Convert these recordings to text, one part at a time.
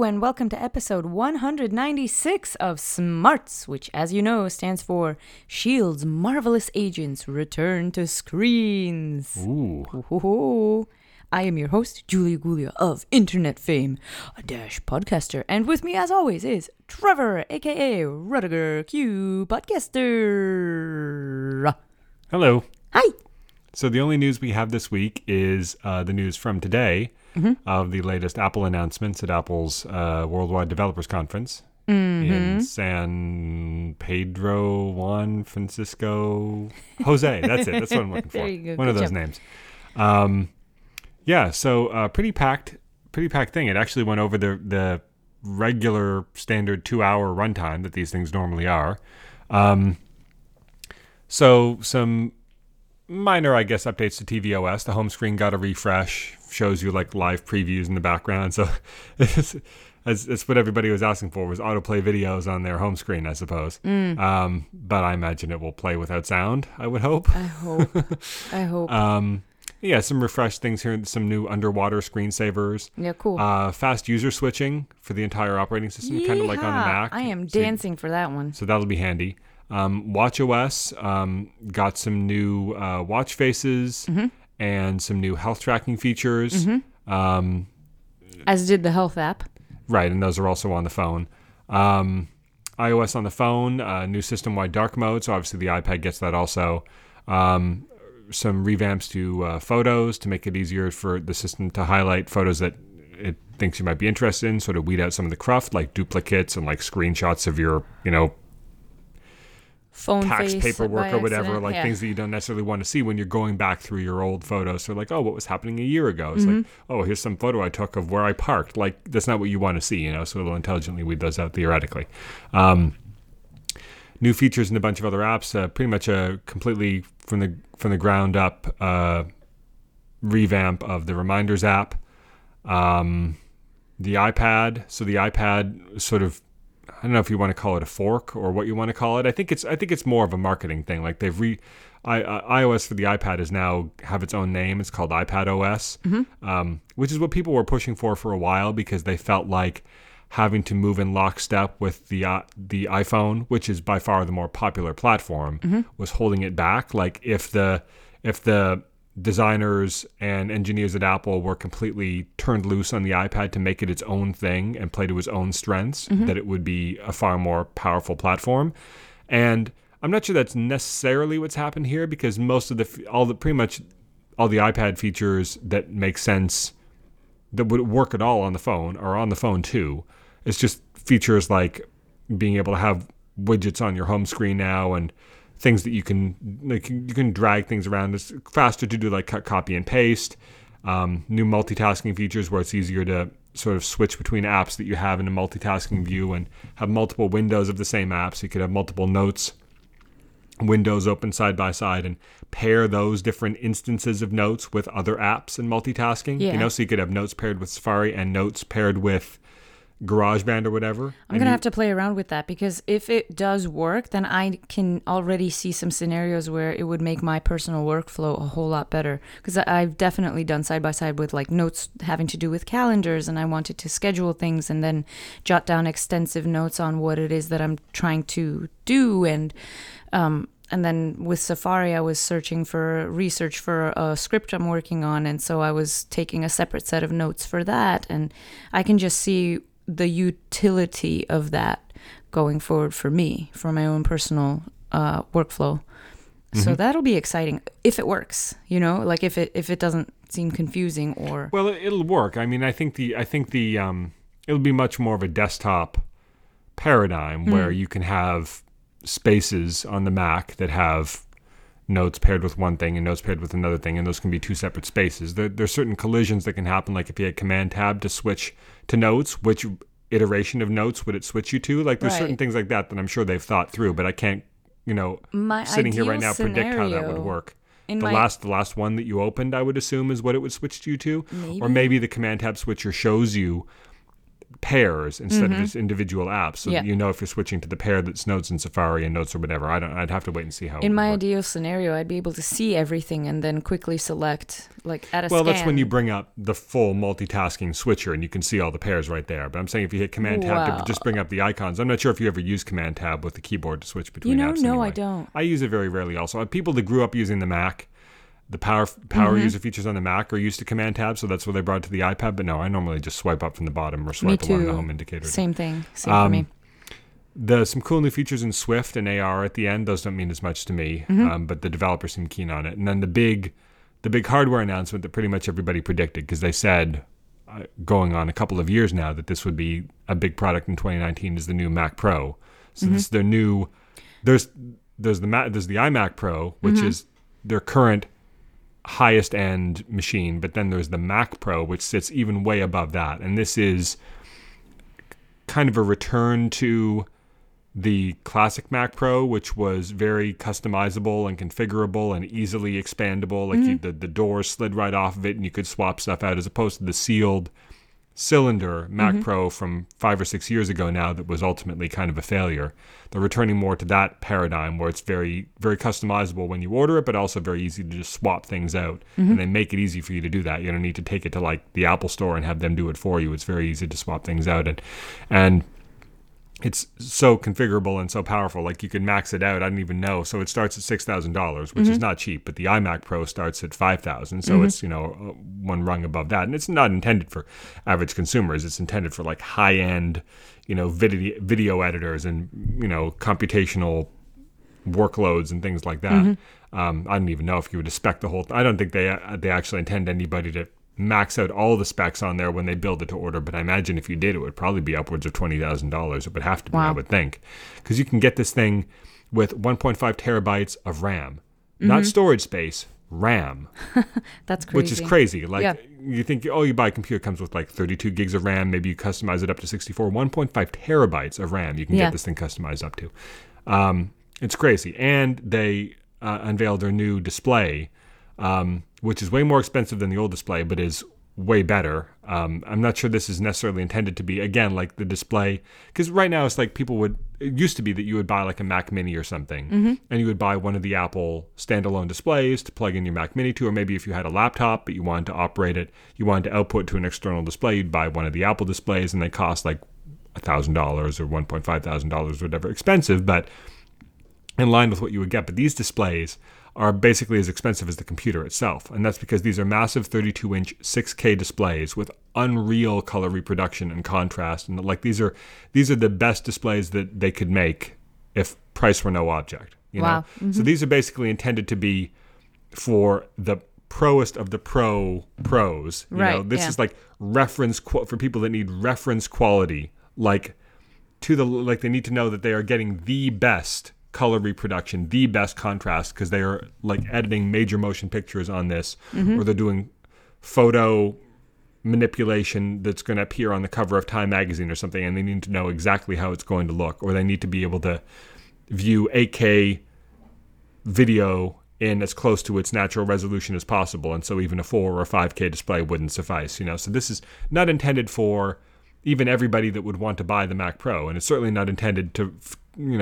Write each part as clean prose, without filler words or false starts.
Hello and welcome to episode 196 of SMARTS, which as you know stands for S.H.I.E.L.D.'s Marvelous Agents Return to Screens. Ooh. Ooh-hoo-hoo. I am your host, Julia Gulia of internet fame, a dash podcaster, and with me as always is Trevor, aka Rudiger Q Podcaster. Hello. Hi. So the only news we have this week is the news from today. Mm-hmm. Of the latest Apple announcements at Apple's Worldwide Developers Conference in San Pedro, Juan Francisco, Jose. That's it. That's what I'm looking for. One of those names. Yeah. So pretty packed thing. It actually went over the regular standard 2-hour runtime that these things normally are. So some minor, I guess, updates to tvOS. The home screen got a refresh. Shows you like live previews in the background. So that's what everybody was asking for, was autoplay videos on their home screen, I suppose. But I imagine it will play without sound, I would hope. I hope. Yeah, some refreshed things here, some new underwater screensavers. Yeah, cool. Fast user switching for the entire operating system, kind of like on the Mac. I am dancing for that one. So that'll be handy. WatchOS got some new watch faces and some new health tracking features. As did the health app. Right, and those are also on the phone. iOS on the phone, new system-wide dark mode, so obviously the iPad gets that also. Some revamps to photos to make it easier for the system to highlight photos that it thinks you might be interested in, sort of weed out some of the cruft, like duplicates and like screenshots of your, phone tax face paperwork or whatever, accident. Things that you don't necessarily want to see when you're going back through your old photos. So like, oh, what was happening a year ago? It's like, oh, here's some photo I took of where I parked. Like, that's not what you want to see, so it'll intelligently weed those out theoretically. New features and a bunch of other apps, pretty much a completely from the ground up revamp of the Reminders app. The iPad. So the iPad sort of, I don't know if you want to call it a fork or what you want to call it. I think it's more of a marketing thing. Like they've iOS for the iPad is now have its own name. It's called iPad OS, which is what people were pushing for a while because they felt like having to move in lockstep with the iPhone, which is by far the more popular platform, was holding it back. Like if the designers and engineers at Apple were completely turned loose on the iPad to make it its own thing and play to its own strengths, that it would be a far more powerful platform. And I'm not sure that's necessarily what's happened here, because most of pretty much all the iPad features that make sense, that would work at all on the phone, are on the phone too. It's just features like being able to have widgets on your home screen now, and things that you can drag things around. It's faster to do like cut, copy, and paste. New multitasking features where it's easier to sort of switch between apps that you have in a multitasking view and have multiple windows of the same app. So you could have multiple notes windows open side by side and pair those different instances of notes with other apps and multitasking. Yeah. So you could have notes paired with Safari and notes paired with GarageBand or whatever. I'm going to have to play around with that, because if it does work, then I can already see some scenarios where it would make my personal workflow a whole lot better, because I've definitely done side by side with like notes having to do with calendars, and I wanted to schedule things and then jot down extensive notes on what it is that I'm trying to do. And then with Safari, I was searching for research for a script I'm working on, and so I was taking a separate set of notes for that, and I can just see the utility of that going forward for me, for my own personal workflow. So that'll be exciting if it works, like if it doesn't seem confusing or... Well, it'll work. I think the it'll be much more of a desktop paradigm where you can have spaces on the Mac that have notes paired with one thing and notes paired with another thing, and those can be two separate spaces. There's certain collisions that can happen, like if you had Command Tab to switch to notes, which iteration of notes would it switch you to? Like there's certain things like that I'm sure they've thought through, but I can't, my sitting here right now, predict how that would work. The last one that you opened, I would assume, is what it would switch you to. Maybe. Or maybe the Command Tab switcher shows you pairs instead of just individual apps, so that you know if you're switching to the pair that's notes in Safari and notes or whatever. I'd have to wait and see how. In my ideal scenario, I'd be able to see everything and then quickly select like at a scan. Well, that's when you bring up the full multitasking switcher and you can see all the pairs right there. But I'm saying if you hit Command Tab to just bring up the icons. I'm not sure if you ever use Command Tab with the keyboard to switch between apps. No, I don't. I use it very rarely. Also, people that grew up using the Mac. The power user features on the Mac are used to Command Tab, so that's what they brought to the iPad. But no, I normally just swipe up from the bottom or swipe along the home indicator. Same thing. Same for me. There's some cool new features in Swift and AR at the end. Those don't mean as much to me, but the developers seem keen on it. And then the big hardware announcement that pretty much everybody predicted, because they said, going on a couple of years now, that this would be a big product in 2019 is the new Mac Pro. So this is their new... There's the iMac Pro, which is their current... highest end machine, but then there's the Mac Pro, which sits even way above that, and this is kind of a return to the classic Mac Pro, which was very customizable and configurable and easily expandable. Like the doors slid right off of it, and you could swap stuff out, as opposed to the sealed cylinder Mac Pro from 5 or 6 years ago now, that was ultimately kind of a failure. They're returning more to that paradigm where it's very, very customizable when you order it, but also very easy to just swap things out. And they make it easy for you to do that. You don't need to take it to like the Apple store and have them do it for you. It's very easy to swap things out. And it's so configurable and so powerful. Like you can max it out. I didn't even know. So it starts at $6,000, which is not cheap, but the iMac Pro starts at $5,000. So it's, one rung above that. And it's not intended for average consumers. It's intended for like high end, video editors and, computational workloads and things like that. I don't even know if you would spec the whole thing. I don't think they actually intend anybody to max out all the specs on there when they build it to order. But I imagine if you did, it would probably be upwards of $20,000. It would have to be, I would think. Because you can get this thing with 1.5 terabytes of RAM. Not storage space, RAM. That's crazy. Which is crazy. Like you think, you buy a computer, it comes with like 32 gigs of RAM. Maybe you customize it up to 64. 1.5 terabytes of RAM you can get this thing customized up to. It's crazy. And they unveiled their new display, which is way more expensive than the old display, but is way better. I'm not sure this is necessarily intended to be, again, like the display. Because right now it's like it used to be that you would buy like a Mac Mini or something. And you would buy one of the Apple standalone displays to plug in your Mac Mini to. Or maybe if you had a laptop, but you wanted to operate it, you wanted to output to an external display, you'd buy one of the Apple displays. And they cost like $1,000 or $1,500 or whatever. Expensive, but in line with what you would get. But these displays are basically as expensive as the computer itself. And that's because these are massive 32-inch 6K displays with unreal color reproduction and contrast. And like these are the best displays that they could make if price were no object. You know? So these are basically intended to be for the proest of the pros. You know? This is like reference for people that need reference quality. Like they need to know that they are getting the best color reproduction, the best contrast, because they are like editing major motion pictures on this, or they're doing photo manipulation that's going to appear on the cover of Time magazine or something, and they need to know exactly how it's going to look, or they need to be able to view 8K video in as close to its natural resolution as possible, and so even a 4 or a 5K display wouldn't suffice, So this is not intended for even everybody that would want to buy the Mac Pro, and it's certainly not intended to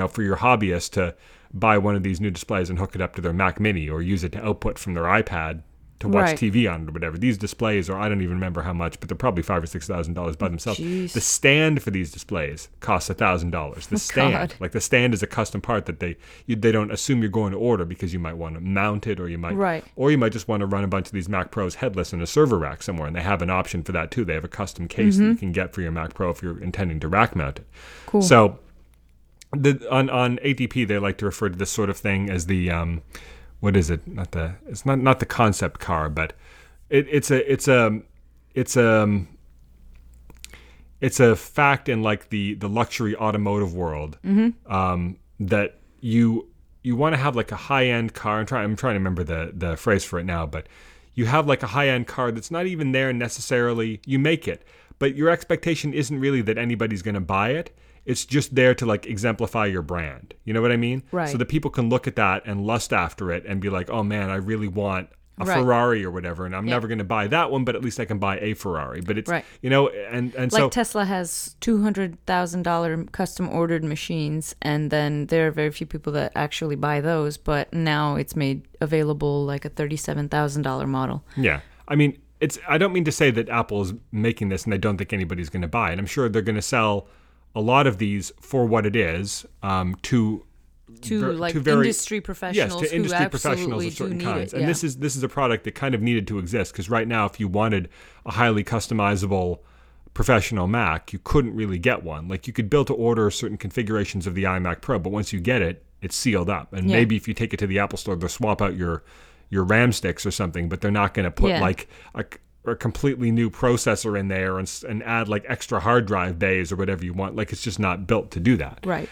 for your hobbyist to buy one of these new displays and hook it up to their Mac Mini or use it to output from their iPad to watch TV on it or whatever. These displays are, I don't even remember how much, but they're probably $5,000 or $6,000 by themselves. Jeez. The stand for these displays costs $1,000. The stand is a custom part that they don't assume you're going to order, because you might want to mount it, or you might just want to run a bunch of these Mac Pros headless in a server rack somewhere, and they have an option for that too. They have a custom case that you can get for your Mac Pro if you're intending to rack mount it. Cool. So on ATP, they like to refer to this sort of thing as the what is it? It's not the concept car, but it's a fact in like the luxury automotive world that you want to have like a high end car. I'm trying to remember the phrase for it now, but you have like a high end car that's not even there necessarily. You make it, but your expectation isn't really that anybody's going to buy it. It's just there to like exemplify your brand. You know what I mean? Right. So that people can look at that and lust after it and be like, oh man, I really want a Ferrari or whatever, and I'm never going to buy that one, but at least I can buy a Ferrari. But it's, you know, and like so... Tesla has $200,000 custom-ordered machines, and then there are very few people that actually buy those, but now it's made available like a $37,000 model. Yeah. I mean, it's. I don't mean to say that Apple is making this and I don't think anybody's going to buy it. I'm sure they're going to sell a lot of these for what it is to industry professionals. Yes, to industry professionals of certain kinds. And this is a product that kind of needed to exist, because right now, if you wanted a highly customizable professional Mac, you couldn't really get one. Like, you could build to order certain configurations of the iMac Pro, but once you get it, it's sealed up. And maybe if you take it to the Apple Store, they'll swap out your RAM sticks or something, but they're not going to put like a completely new processor in there and add like extra hard drive bays or whatever you want. Like, it's just not built to do that. Right.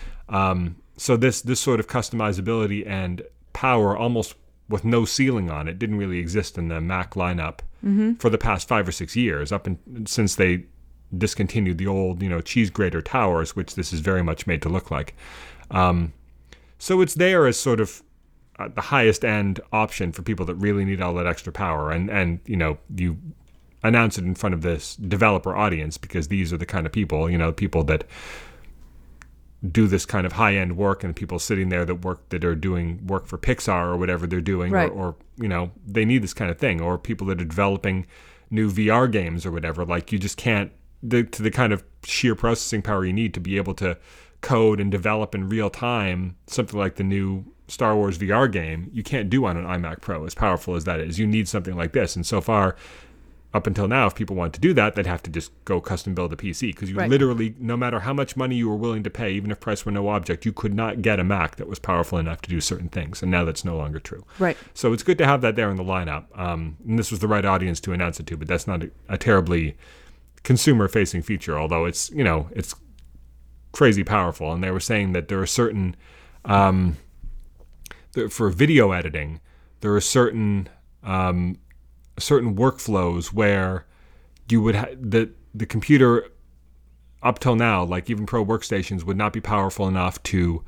So this sort of customizability and power, almost with no ceiling on it, didn't really exist in the Mac lineup for the past 5 or 6 years, since they discontinued the old, cheese grater towers, which this is very much made to look like. So it's there as sort of the highest end option for people that really need all that extra power, and you announce it in front of this developer audience, because these are the kind of people, people that do this kind of high-end work, and people sitting there that are doing work for Pixar or whatever they're doing, or they need this kind of thing, or people that are developing new VR games or whatever. Like, you just can't, to the kind of sheer processing power you need to be able to code and develop in real time something like the new Star Wars VR game, you can't do on an iMac Pro, as powerful as that is. You need something like this. And so far, up until now, if people want to do that, they'd have to just go custom build a PC, because you literally, no matter how much money you were willing to pay, even if price were no object, you could not get a Mac that was powerful enough to do certain things. And now that's no longer true. Right. So it's good to have that there in the lineup. And this was the right audience to announce it to, but that's not a terribly consumer-facing feature, although it's, it's crazy powerful. And they were saying that there are certain... for video editing, there are certain workflows where you would the computer up till now, like even pro workstations, would not be powerful enough to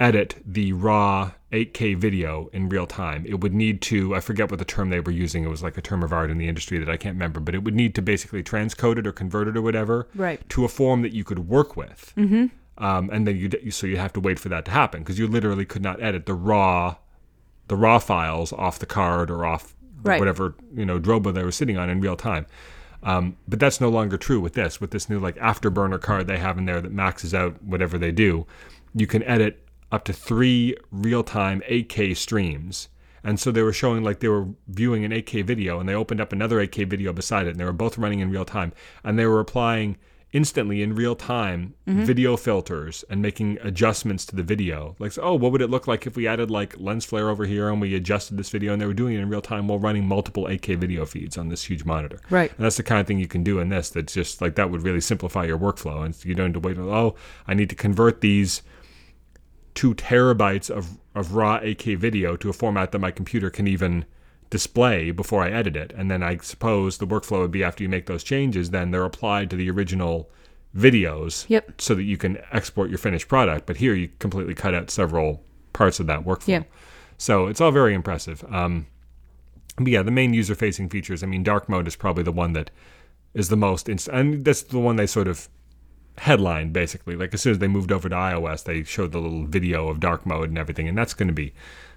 edit the raw 8K video in real time. It would need to, I forget what the term they were using, it was like a term of art in the industry that I can't remember, but it would need to basically transcode it or convert it or whatever to a form that you could work with. Mm-hmm. And then you have to wait for that to happen, because you literally could not edit the raw files off the card or off whatever Drobo they were sitting on in real time. But that's no longer true with this. With this new like afterburner card they have in there that maxes out whatever they do, you can edit up to 3 real-time 8K streams. And so they were showing, like, they were viewing an 8K video, and they opened up another 8K video beside it, and they were both running in real time, and they were applying instantly in real time video filters and making adjustments to the video. Like, so, what would it look like if we added like lens flare over here and we adjusted this video? And they were doing it in real time while running multiple 8K video feeds on this huge monitor. Right. And that's the kind of thing you can do in this. That's just like, that would really simplify your workflow. And so you don't have to wait. I need to convert these 2 terabytes of raw 8K video to a format that my computer can even display before I edit it. And then I suppose the workflow would be, after you make those changes, then they're applied to the original videos so that you can export your finished product. But here you completely cut out several parts of that workflow. Yeah. So it's all very impressive. But yeah, the main user-facing features, I mean, dark mode is probably the one that is the most... and that's the one they sort of headlined, basically. Like, as soon as they moved over to iOS, they showed the little video of dark mode and everything. And that's going to be...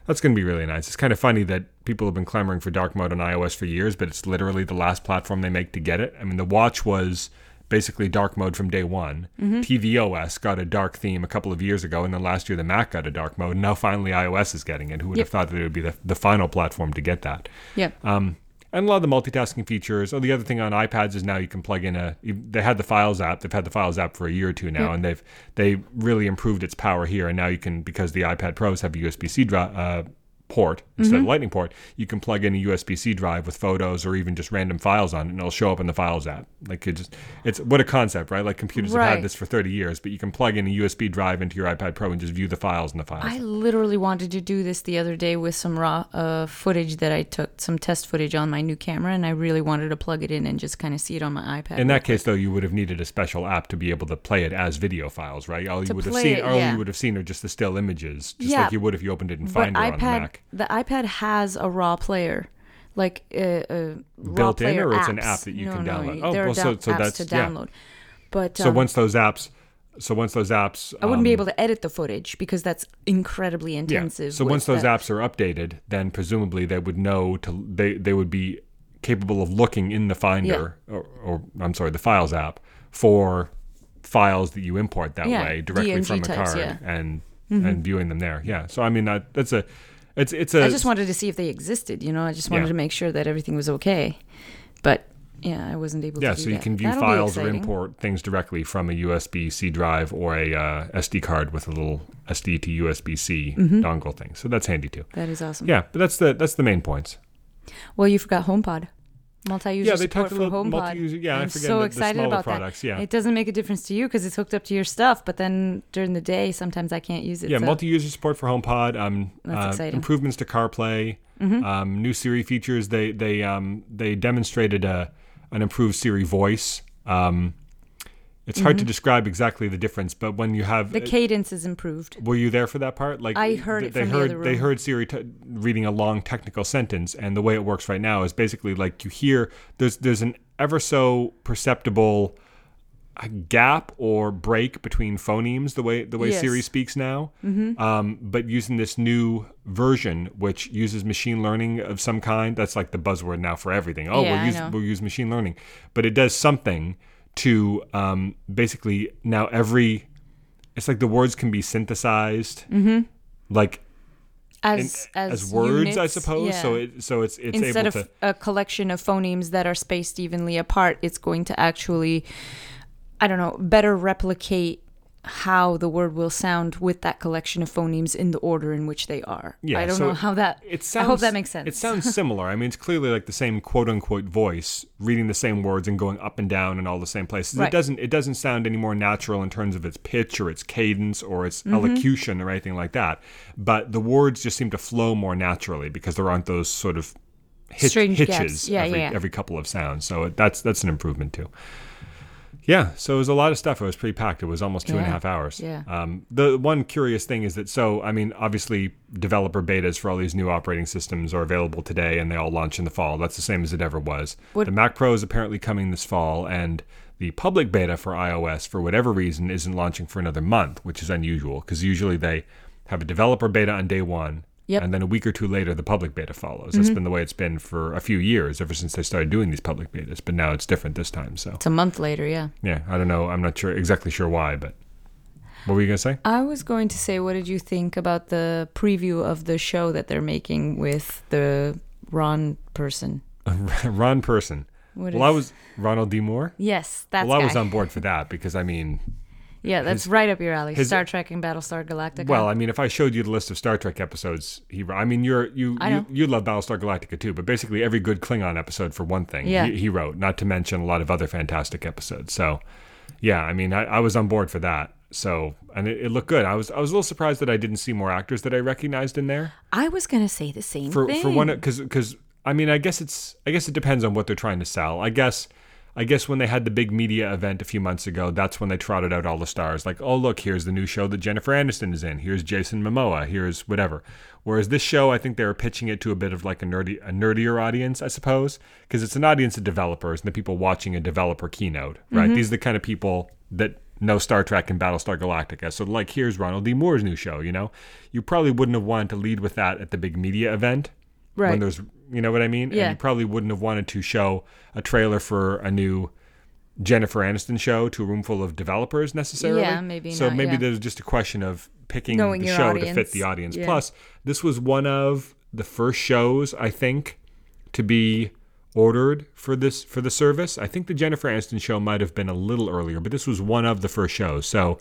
That's going to be really nice. It's kind of funny that people have been clamoring for dark mode on iOS for years, but it's literally the last platform they make to get it. I mean, the watch was basically dark mode from day one. Mm-hmm. tvOS got a dark theme a couple of years ago, and then last year the Mac got a dark mode, and now finally iOS is getting it. Who would have thought that it would be the final platform to get that? Yeah. And a lot of the multitasking features. The other thing on iPads is now you can plug in they had the Files app. They've had the Files app for a year or two now, and they really improved its power here. And now you can, because the iPad Pros have a USB-C port instead of Lightning port, you can plug in a USB-C drive with photos or even just random files on it, and it'll show up in the Files app. Like, it's what a concept, right? Like, computers have had this for 30 years, but you can plug in a USB drive into your iPad Pro and just view the files in the Files app. I literally wanted to do this the other day with some raw footage that I took, some test footage on my new camera, and I really wanted to plug it in and just kind of see it on my iPad. In that case, though, you would have needed a special app to be able to play it as video files, right? All you would have seen are just the still images, just like you would if you opened it in Finder on the Mac. The iPad has a raw player. Like built in, or apps. It's an app that you can download. Oh, there are apps that's to download. Yeah. But so once those apps, I wouldn't be able to edit the footage because that's incredibly intensive. Yeah. So once those apps are updated, then presumably they would know to they would be capable of looking in the Finder or the Files app for files that you import that way directly DMG from a card and viewing them there. Yeah. So I mean that's a. I just wanted to see if they existed, you know. I just wanted to make sure that everything was okay. But, I wasn't able to do that. Yeah, so you can view files or import things directly from a USB-C drive or a SD card with a little SD to USB-C dongle thing. So that's handy, too. That is awesome. Yeah, but that's the main points. Well, you forgot HomePod. Multi-user support for HomePod. Yeah, I'm so excited about products. That. Yeah. It doesn't make a difference to you because it's hooked up to your stuff, but then during the day, sometimes I can't use it. Yeah, so. Multi-user support for HomePod. That's exciting. Improvements to CarPlay, new Siri features. They demonstrated an improved Siri voice. It's hard to describe exactly the difference, but when you have... The cadence is improved. Were you there for that part? Like I heard it from the other room. They heard Siri reading a long technical sentence, and the way it works right now is basically like you hear... There's an ever so perceptible gap or break between phonemes, the way Siri speaks now, but using this new version, which uses machine learning of some kind. That's like the buzzword now for everything. Oh, yeah, we'll use machine learning. But it does something... to basically now it's like the words can be synthesized like as words units, I suppose so it's instead able of to, a collection of phonemes that are spaced evenly apart, it's going to actually better replicate how the word will sound with that collection of phonemes in the order in which they are. Yeah, I don't know how that... I hope that makes sense. It sounds similar. I mean, it's clearly like the same quote-unquote voice, reading the same words and going up and down in all the same places. Right. It doesn't sound any more natural in terms of its pitch or its cadence or its elocution or anything like that. But the words just seem to flow more naturally because there aren't those sort of hitches every couple of sounds. So that's an improvement too. Yeah, so it was a lot of stuff. It was pretty packed. It was almost 2.5 hours. Yeah. The one curious thing is that, obviously developer betas for all these new operating systems are available today, and they all launch in the fall. That's the same as it ever was. The Mac Pro is apparently coming this fall, and the public beta for iOS, for whatever reason, isn't launching for another month, which is unusual, because usually they have a developer beta on day one, and then a week or two later, the public beta follows. That's been the way it's been for a few years, ever since they started doing these public betas. But now it's different this time. So it's a month later, yeah. Yeah, I don't know. I'm not exactly sure why, but what were you going to say? I was going to say, what did you think about the preview of the show that they're making with the Ron person? Ron person. I was Ronald D. Moore? Yes, that's I was on board for that because, yeah, that's right up your alley. Star Trek and Battlestar Galactica. Well, if I showed you the list of Star Trek episodes, you love Battlestar Galactica too, but basically every good Klingon episode, for one thing, he wrote, not to mention a lot of other fantastic episodes. So, yeah, I was on board for that. So, and it looked good. I was a little surprised that I didn't see more actors that I recognized in there. I was going to say the same thing. For one, because I guess it depends on what they're trying to sell. I guess when they had the big media event a few months ago, that's when they trotted out all the stars. Like, oh, look, here's the new show that Jennifer Aniston is in. Here's Jason Momoa. Here's whatever. Whereas this show, I think they were pitching it to a bit of like a nerdier audience, I suppose, because it's an audience of developers and the people watching a developer keynote, right? These are the kind of people that know Star Trek and Battlestar Galactica. So like, here's Ronald D. Moore's new show, You probably wouldn't have wanted to lead with that at the big media event. Right. When there's... You know what I mean? Yeah. And you probably wouldn't have wanted to show a trailer for a new Jennifer Aniston show to a room full of developers necessarily. Yeah, maybe not. So maybe there's just a question of picking the show to fit the audience. Yeah. Plus, this was one of the first shows, I think, to be ordered for the service. I think the Jennifer Aniston show might have been a little earlier, but this was one of the first shows. So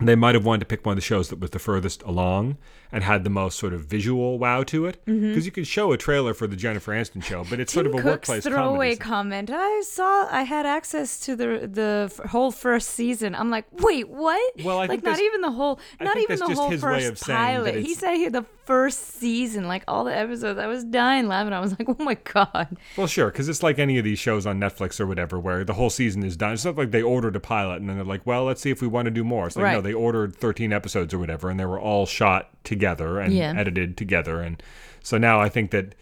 they might have wanted to pick one of the shows that was the furthest along and had the most sort of visual wow to it. Because you could show a trailer for the Jennifer Aniston show, but it's sort of a workplace throwaway comment. I had access to the whole first season. I'm like, wait, what? Well, I think not even the whole first pilot. He said the first season, like all the episodes, I was dying laughing. I was like, oh my God. Well, sure, because it's like any of these shows on Netflix or whatever where the whole season is done. It's not like they ordered a pilot and then they're like, well, let's see if we want to do more. It's like, right. No, they ordered 13 episodes or whatever, and they were all shot together and edited together. And so now I think that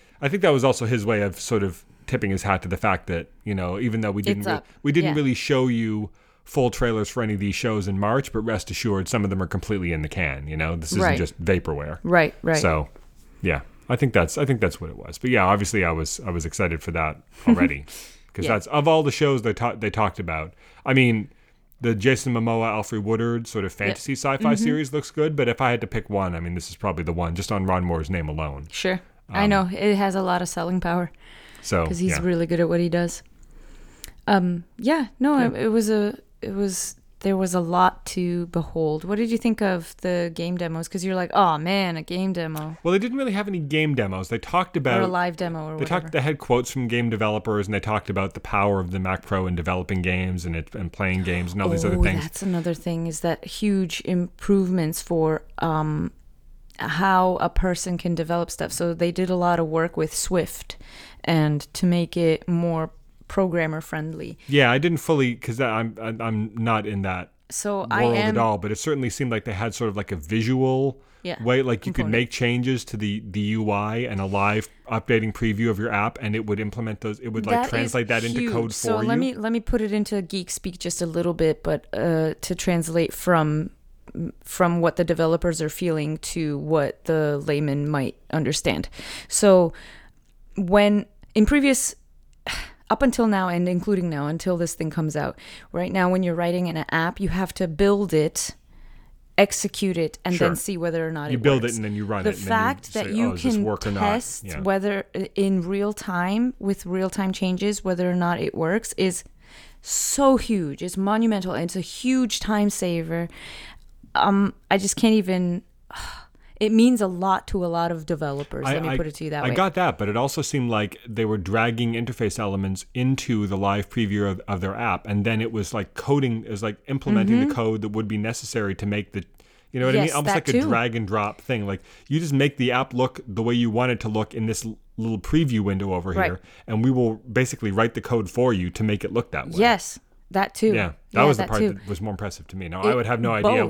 was also his way of sort of tipping his hat to the fact that, you know, even though we didn't really show you full trailers for any of these shows in March, but rest assured, some of them are completely in the can. You know, this isn't just vaporware. Right. So, yeah, I think that's what it was. But yeah, obviously, I was excited for that already because that's of all the shows they talked about. I mean, the Jason Momoa, Alfre Woodard sort of fantasy sci-fi series looks good, but if I had to pick one, I mean, this is probably the one just on Ron Moore's name alone. Sure, I know it has a lot of selling power. So because he's really good at what he does. There was a lot to behold. What did you think of the game demos? Because you're like, oh man, a game demo. Well, they didn't really have any game demos. They talked about... Or a live demo or whatever. They had quotes from game developers, and they talked about the power of the Mac Pro in developing games and playing games and all these other things. That's another thing, is that huge improvements for how a person can develop stuff. So they did a lot of work with Swift and to make it more programmer friendly. Yeah, I didn't fully, because I'm not in that world at all, but it certainly seemed like they had sort of like a visual way, like you could make changes to the UI and a live updating preview of your app, and it would implement those. It would translate that into code for you. So let me put it into geek speak just a little bit, but to translate from what the developers are feeling to what the layman might understand. So when in previous up until now, and including now, until this thing comes out, right now when you're writing an app, you have to build it, execute it, and then see whether or not it works. You build it and then you run it. The fact that you can test whether in real time, with real-time changes, whether or not it works is so huge. It's monumental. And it's a huge time saver. I just can't even... It means a lot to a lot of developers. Let me put it to you that way. I got that, but it also seemed like they were dragging interface elements into the live preview of their app, and then it was like coding, it was like implementing the code that would be necessary to make the, you know what I mean? Almost like a drag and drop thing. Like you just make the app look the way you want it to look in this little preview window over here, and we will basically write the code for you to make it look that way. Yes. That too. Yeah, that was the part that was more impressive to me. Now, I would have no idea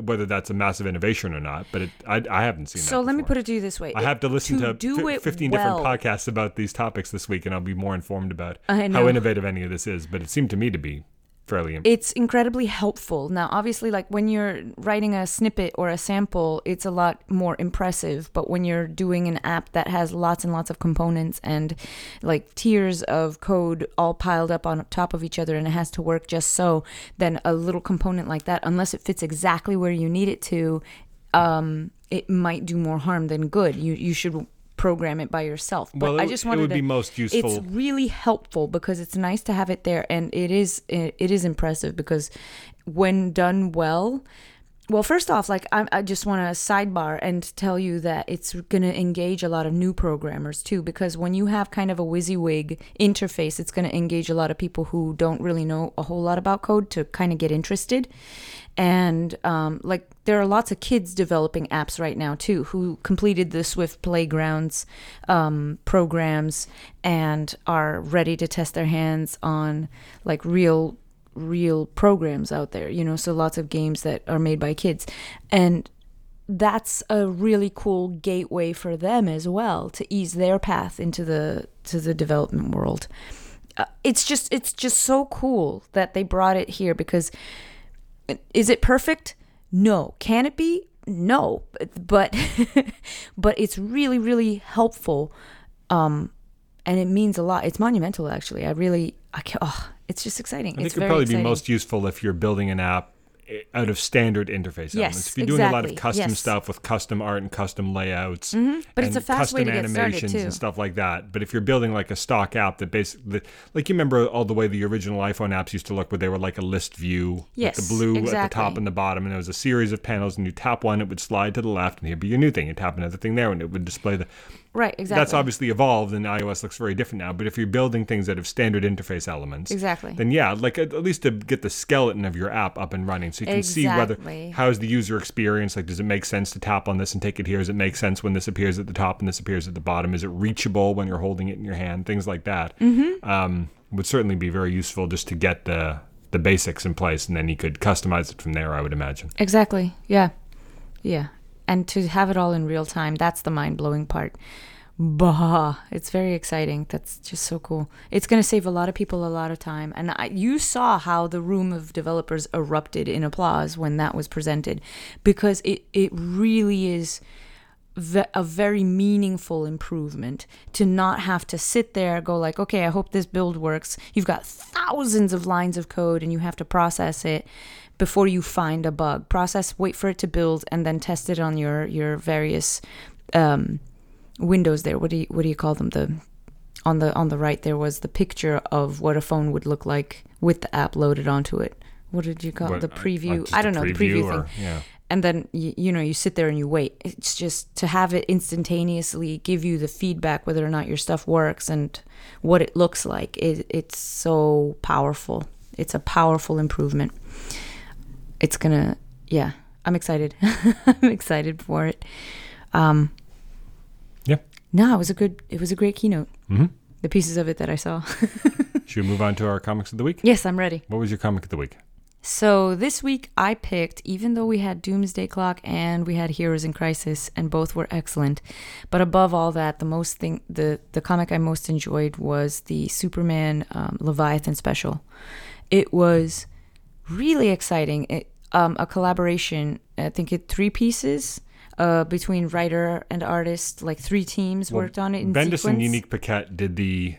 whether that's a massive innovation or not, but I haven't seen that before. So let me put it to you this way. I have to listen to 15 different podcasts about these topics this week, and I'll be more informed about how innovative any of this is, but it seemed to me to be fairly important. It's incredibly helpful. Now, obviously, like when you're writing a snippet or a sample, it's a lot more impressive. But when you're doing an app that has lots and lots of components and like tiers of code all piled up on top of each other and it has to work just so, then a little component like that, unless it fits exactly where you need it to, it might do more harm than good. You should program it by yourself. But well, it would be most useful. It's really helpful because it's nice to have it there, and it is impressive because when done well, first off, like I just want to sidebar and tell you that it's going to engage a lot of new programmers too, because when you have kind of a WYSIWYG interface, it's going to engage a lot of people who don't really know a whole lot about code to kind of get interested. And like there are lots of kids developing apps right now too who completed the Swift Playgrounds programs and are ready to test their hands on like real programs out there, you know, so lots of games that are made by kids. And that's a really cool gateway for them as well to ease their path into the development world. It's just so cool that they brought it here because is it perfect? No. Can it be? No. But it's really, really helpful. And it means a lot. It's monumental, actually. It's just exciting. I think it would probably be most useful if you're building an app out of standard interface elements. If you're doing a lot of custom stuff with custom art and custom layouts, but it's a fast way to get started too, and stuff like that. But if you're building like a stock app that basically, like you remember all the way the original iPhone apps used to look, where they were like a list view, with the blue at the top and the bottom, and there was a series of panels, and you tap one, it would slide to the left, and here'd be your new thing. You tap another thing there, and it would display the. Right, exactly. That's obviously evolved, and iOS looks very different now. But if you're building things that have standard interface elements, exactly, then yeah, like at least to get the skeleton of your app up and running, so you can see how's the user experience. Like, does it make sense to tap on this and take it here? Does it make sense when this appears at the top and this appears at the bottom? Is it reachable when you're holding it in your hand? Things like that would certainly be very useful just to get the basics in place, and then you could customize it from there, I would imagine. Exactly. Yeah. Yeah. And to have it all in real time, that's the mind-blowing part. Bah, it's very exciting. That's just so cool. It's going to save a lot of people a lot of time. And you saw how the room of developers erupted in applause when that was presented, because it really is a very meaningful improvement to not have to sit there, go like, okay, I hope this build works. You've got thousands of lines of code and you have to process it before you find a bug. Process, wait for it to build, and then test it on your various windows there. What do you call them? On the right there was the picture of what a phone would look like with the app loaded onto it. What did you call it? The preview? I don't know, the preview thing. Yeah. And then, you sit there and you wait. It's just to have it instantaneously give you the feedback whether or not your stuff works and what it looks like. It's so powerful. It's a powerful improvement. It's going to, yeah, I'm excited. I'm excited for it. Yeah. No, it was a great keynote. Mm-hmm. The pieces of it that I saw. Should we move on to our comics of the week? Yes, I'm ready. What was your comic of the week? So this week I picked, even though we had Doomsday Clock and we had Heroes in Crisis, and both were excellent, but above all that, the comic I most enjoyed was the Superman Leviathan special. It was really exciting. A collaboration. I think it 3 pieces between writer and artist. Like 3 teams worked on it in Bendis sequence. And Unique Paquette did the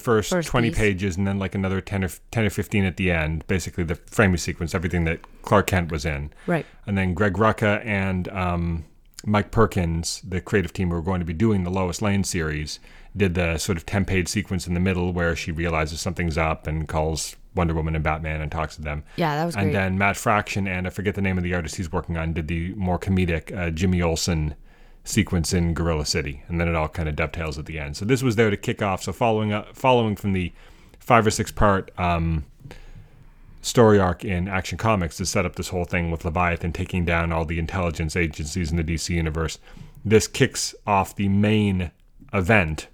first 20 piece. Pages, and then like another 10 or 15 at the end, basically the framing sequence, everything that Clark Kent was in. Right. And then Greg Rucka and Mike Perkins, the creative team who were going to be doing the Lois Lane series, did the sort of 10-page sequence in the middle where she realizes something's up and calls Wonder Woman and Batman and talks to them. Yeah, that was great. And then Matt Fraction, and I forget the name of the artist he's working on, did the more comedic Jimmy Olsen sequence in Gorilla City, and then it all kind of dovetails at the end. So this was there to kick off. So following from the 5 or 6 part story arc in Action Comics to set up this whole thing with Leviathan taking down all the intelligence agencies in the DC universe, this kicks off the main event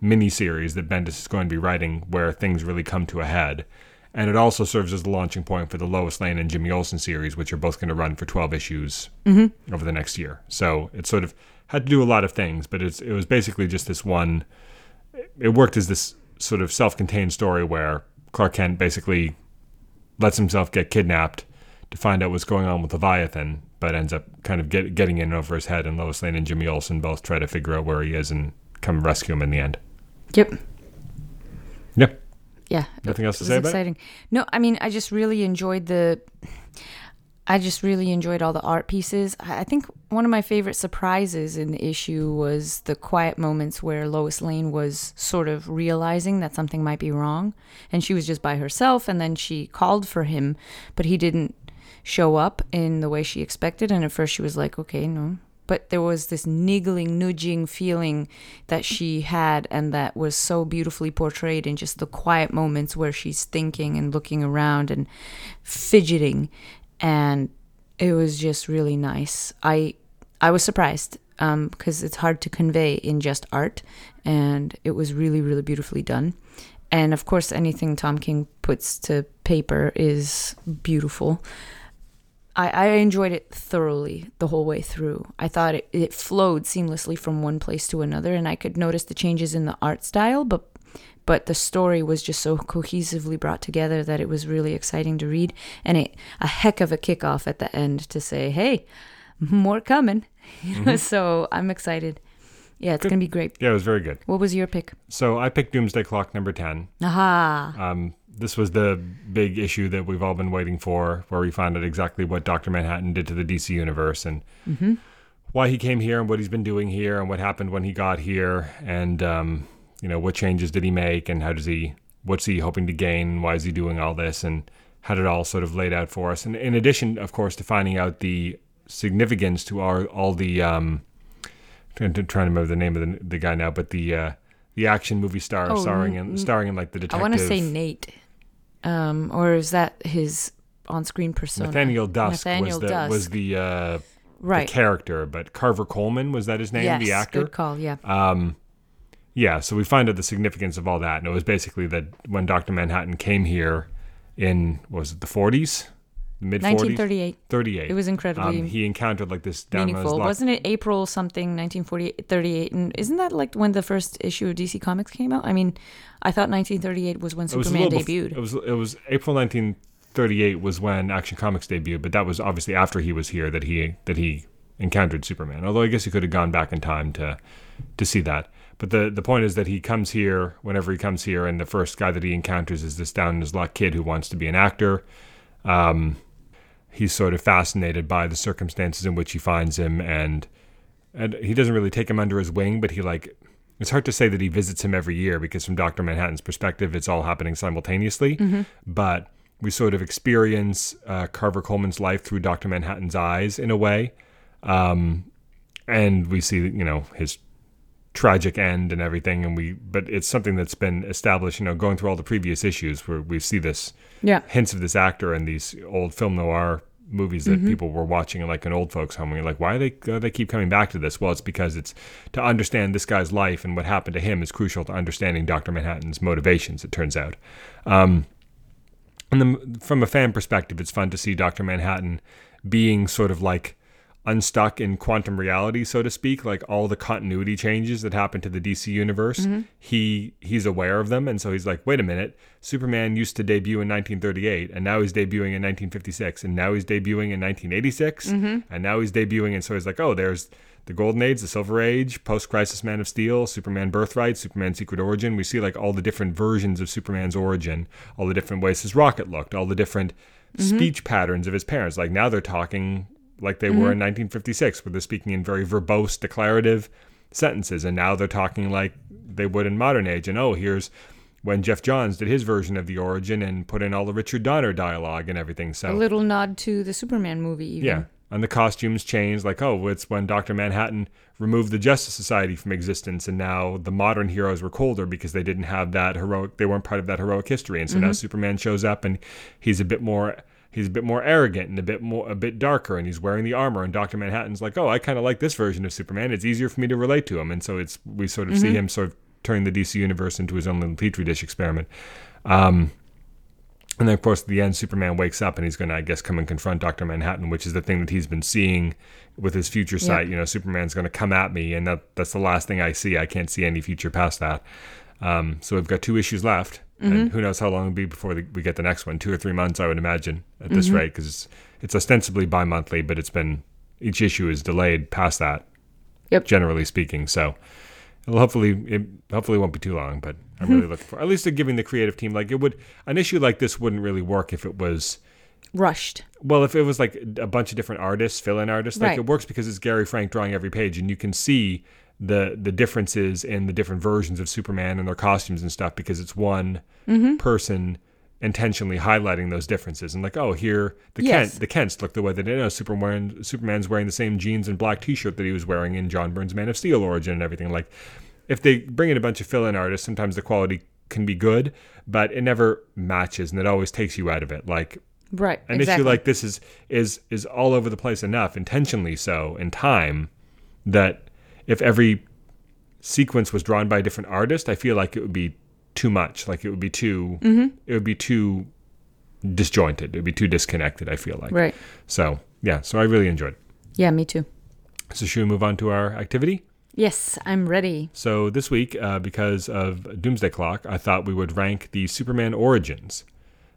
miniseries that Bendis is going to be writing, where things really come to a head. And it also serves as the launching point for the Lois Lane and Jimmy Olsen series, which are both going to run for 12 issues over the next year. So it sort of had to do a lot of things, but it was basically just this one. It worked as this sort of self-contained story where Clark Kent basically lets himself get kidnapped to find out what's going on with Leviathan, but ends up kind of getting in over his head, and Lois Lane and Jimmy Olsen both try to figure out where he is and come rescue him in the end. Yep. Yeah. Nothing else to say about it? It was exciting. No, I mean, I just really enjoyed all the art pieces. I think one of my favorite surprises in the issue was the quiet moments where Lois Lane was sort of realizing that something might be wrong, and she was just by herself, and then she called for him, but he didn't show up in the way she expected, and at first she was like, okay, no. But there was this niggling, nudging feeling that she had, and that was so beautifully portrayed in just the quiet moments where she's thinking and looking around and fidgeting. And it was just really nice. I was surprised because it's hard to convey in just art. And it was really, really beautifully done. And of course, anything Tom King puts to paper is beautiful. I enjoyed it thoroughly the whole way through. I thought it flowed seamlessly from one place to another, and I could notice the changes in the art style, but the story was just so cohesively brought together that it was really exciting to read, and a heck of a kickoff at the end to say, hey, more coming. So I'm excited. Yeah, it's going to be great. Yeah, it was very good. What was your pick? So I picked Doomsday Clock number 10. Aha. This was the big issue that we've all been waiting for, where we found out exactly what Dr. Manhattan did to the DC universe, and why he came here, and what he's been doing here, and what happened when he got here, and what changes did he make, and what's he hoping to gain, why is he doing all this, and had it all sort of laid out for us. And in addition, of course, to finding out the significance to all the trying to remember the name of the guy now, but the action movie star starring in like the detective. I want to say Nate, or is that his on-screen persona? Nathaniel Dusk was the character, but Carver Coleman, was that his name? Yes, the actor. Good call. Yeah. Yeah. So we find out the significance of all that, and it was basically that when Dr. Manhattan came here in the 40s. Mid-40s? 1938. It was incredibly he encountered like this down meaningful. On his Wasn't it April something, 1938? And isn't that like when the first issue of DC Comics came out? I mean, I thought 1938 was when Superman debuted. It was April 1938 was when Action Comics debuted, but that was obviously after he was here that he encountered Superman. Although I guess he could have gone back in time to see that. But the point is that he comes here whenever he comes here, and the first guy that he encounters is this down on his luck kid who wants to be an actor. He's sort of fascinated by the circumstances in which he finds him, and he doesn't really take him under his wing, but he it's hard to say that he visits him every year because from Dr. Manhattan's perspective, it's all happening simultaneously. Mm-hmm. But we sort of experience Carver Coleman's life through Dr. Manhattan's eyes in a way. And we see, his tragic end and everything, but it's something that's been established, going through all the previous issues where we see this hints of this actor in these old film noir movies that mm-hmm. people were watching in like an old folks home. We're like, why do they keep coming back to this? Well, it's because it's to understand this guy's life and what happened to him is crucial to understanding Dr. Manhattan's motivations, it turns out. And then from a fan perspective, it's fun to see Dr. Manhattan being sort of like unstuck in quantum reality, so to speak, like all the continuity changes that happen to the DC universe. Mm-hmm. He's aware of them, and so he's like, wait a minute, Superman used to debut in 1938, and now he's debuting in 1956, and now he's debuting in 1986, mm-hmm. and now he's debuting, and so he's like, oh, there's the Golden Age, the Silver Age, post-crisis Man of Steel, Superman Birthright, Superman Secret Origin. We see like all the different versions of Superman's origin, all the different ways his rocket looked, all the different mm-hmm. speech patterns of his parents. Like now they're talking like they mm-hmm. were in 1956, where they're speaking in very verbose, declarative sentences. And now they're talking like they would in modern age. And, here's when Jeff Johns did his version of the origin and put in all the Richard Donner dialogue and everything. So a little nod to the Superman movie, even. Yeah. And the costumes changed. Like, it's when Dr. Manhattan removed the Justice Society from existence. And now the modern heroes were colder because they didn't have that heroic... They weren't part of that heroic history. And so mm-hmm. now Superman shows up and he's a bit more... He's a bit more arrogant and a bit darker, and he's wearing the armor. And Dr. Manhattan's like, I kind of like this version of Superman. It's easier for me to relate to him. And so we sort of mm-hmm. see him sort of turn the DC universe into his own little petri dish experiment. And then, of course, at the end, Superman wakes up, and he's going to, I guess, come and confront Dr. Manhattan, which is the thing that he's been seeing with his future sight. Yep. Superman's going to come at me, and that's the last thing I see. I can't see any future past that. So we've got 2 issues left. Mm-hmm. And who knows how long it'll be before we get the next one. 2 or 3 months, I would imagine, at this mm-hmm. rate, because it's ostensibly bi-monthly, but each issue is delayed past that, yep. generally speaking. So it'll hopefully won't be too long, but I'm really looking for, at least they're giving the creative team, like an issue like this wouldn't really work if it was... rushed. Well, if it was like a bunch of different artists, fill-in artists, right. It works because it's Gary Frank drawing every page, and you can see... the differences in the different versions of Superman and their costumes and stuff, because it's one mm-hmm. person intentionally highlighting those differences. And like, here the Kents look the way that they know. Superman's wearing the same jeans and black T-shirt that he was wearing in John Byrne's Man of Steel origin and everything. Like, if they bring in a bunch of fill-in artists, sometimes the quality can be good, but it never matches, and it always takes you out of it. Like, right, an exactly. issue like this is all over the place enough, intentionally so, in time, that... If every sequence was drawn by a different artist, I feel like it would be too much. Like it would be too disjointed. It would be too disconnected, I feel like. Right. So, yeah. So I really enjoyed it. Yeah, me too. So should we move on to our activity? Yes, I'm ready. So this week, because of Doomsday Clock, I thought we would rank the Superman origins.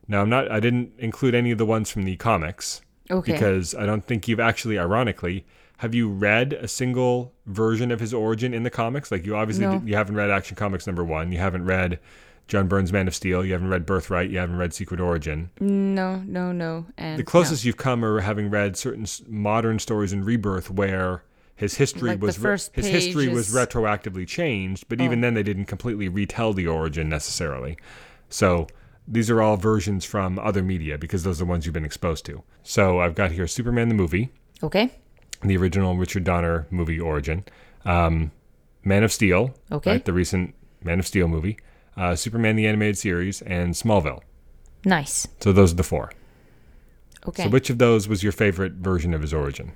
Now, I didn't include any of the ones from the comics. Okay. Because I don't think you've actually, ironically... Have you read a single version of his origin in the comics? Like, you obviously you haven't read Action Comics #1. You haven't read John Byrne's Man of Steel. You haven't read Birthright. You haven't read Secret Origin. No. And the closest you've come are having read certain modern stories in Rebirth where his history like was was retroactively changed, but even then they didn't completely retell the origin necessarily. So these are all versions from other media because those are the ones you've been exposed to. So I've got here Superman the movie. Okay. The original Richard Donner movie origin. Man of Steel, okay, right, the recent Man of Steel movie, Superman the Animated Series, and Smallville. Nice. So those are the four. Okay. So which of those was your favorite version of his origin?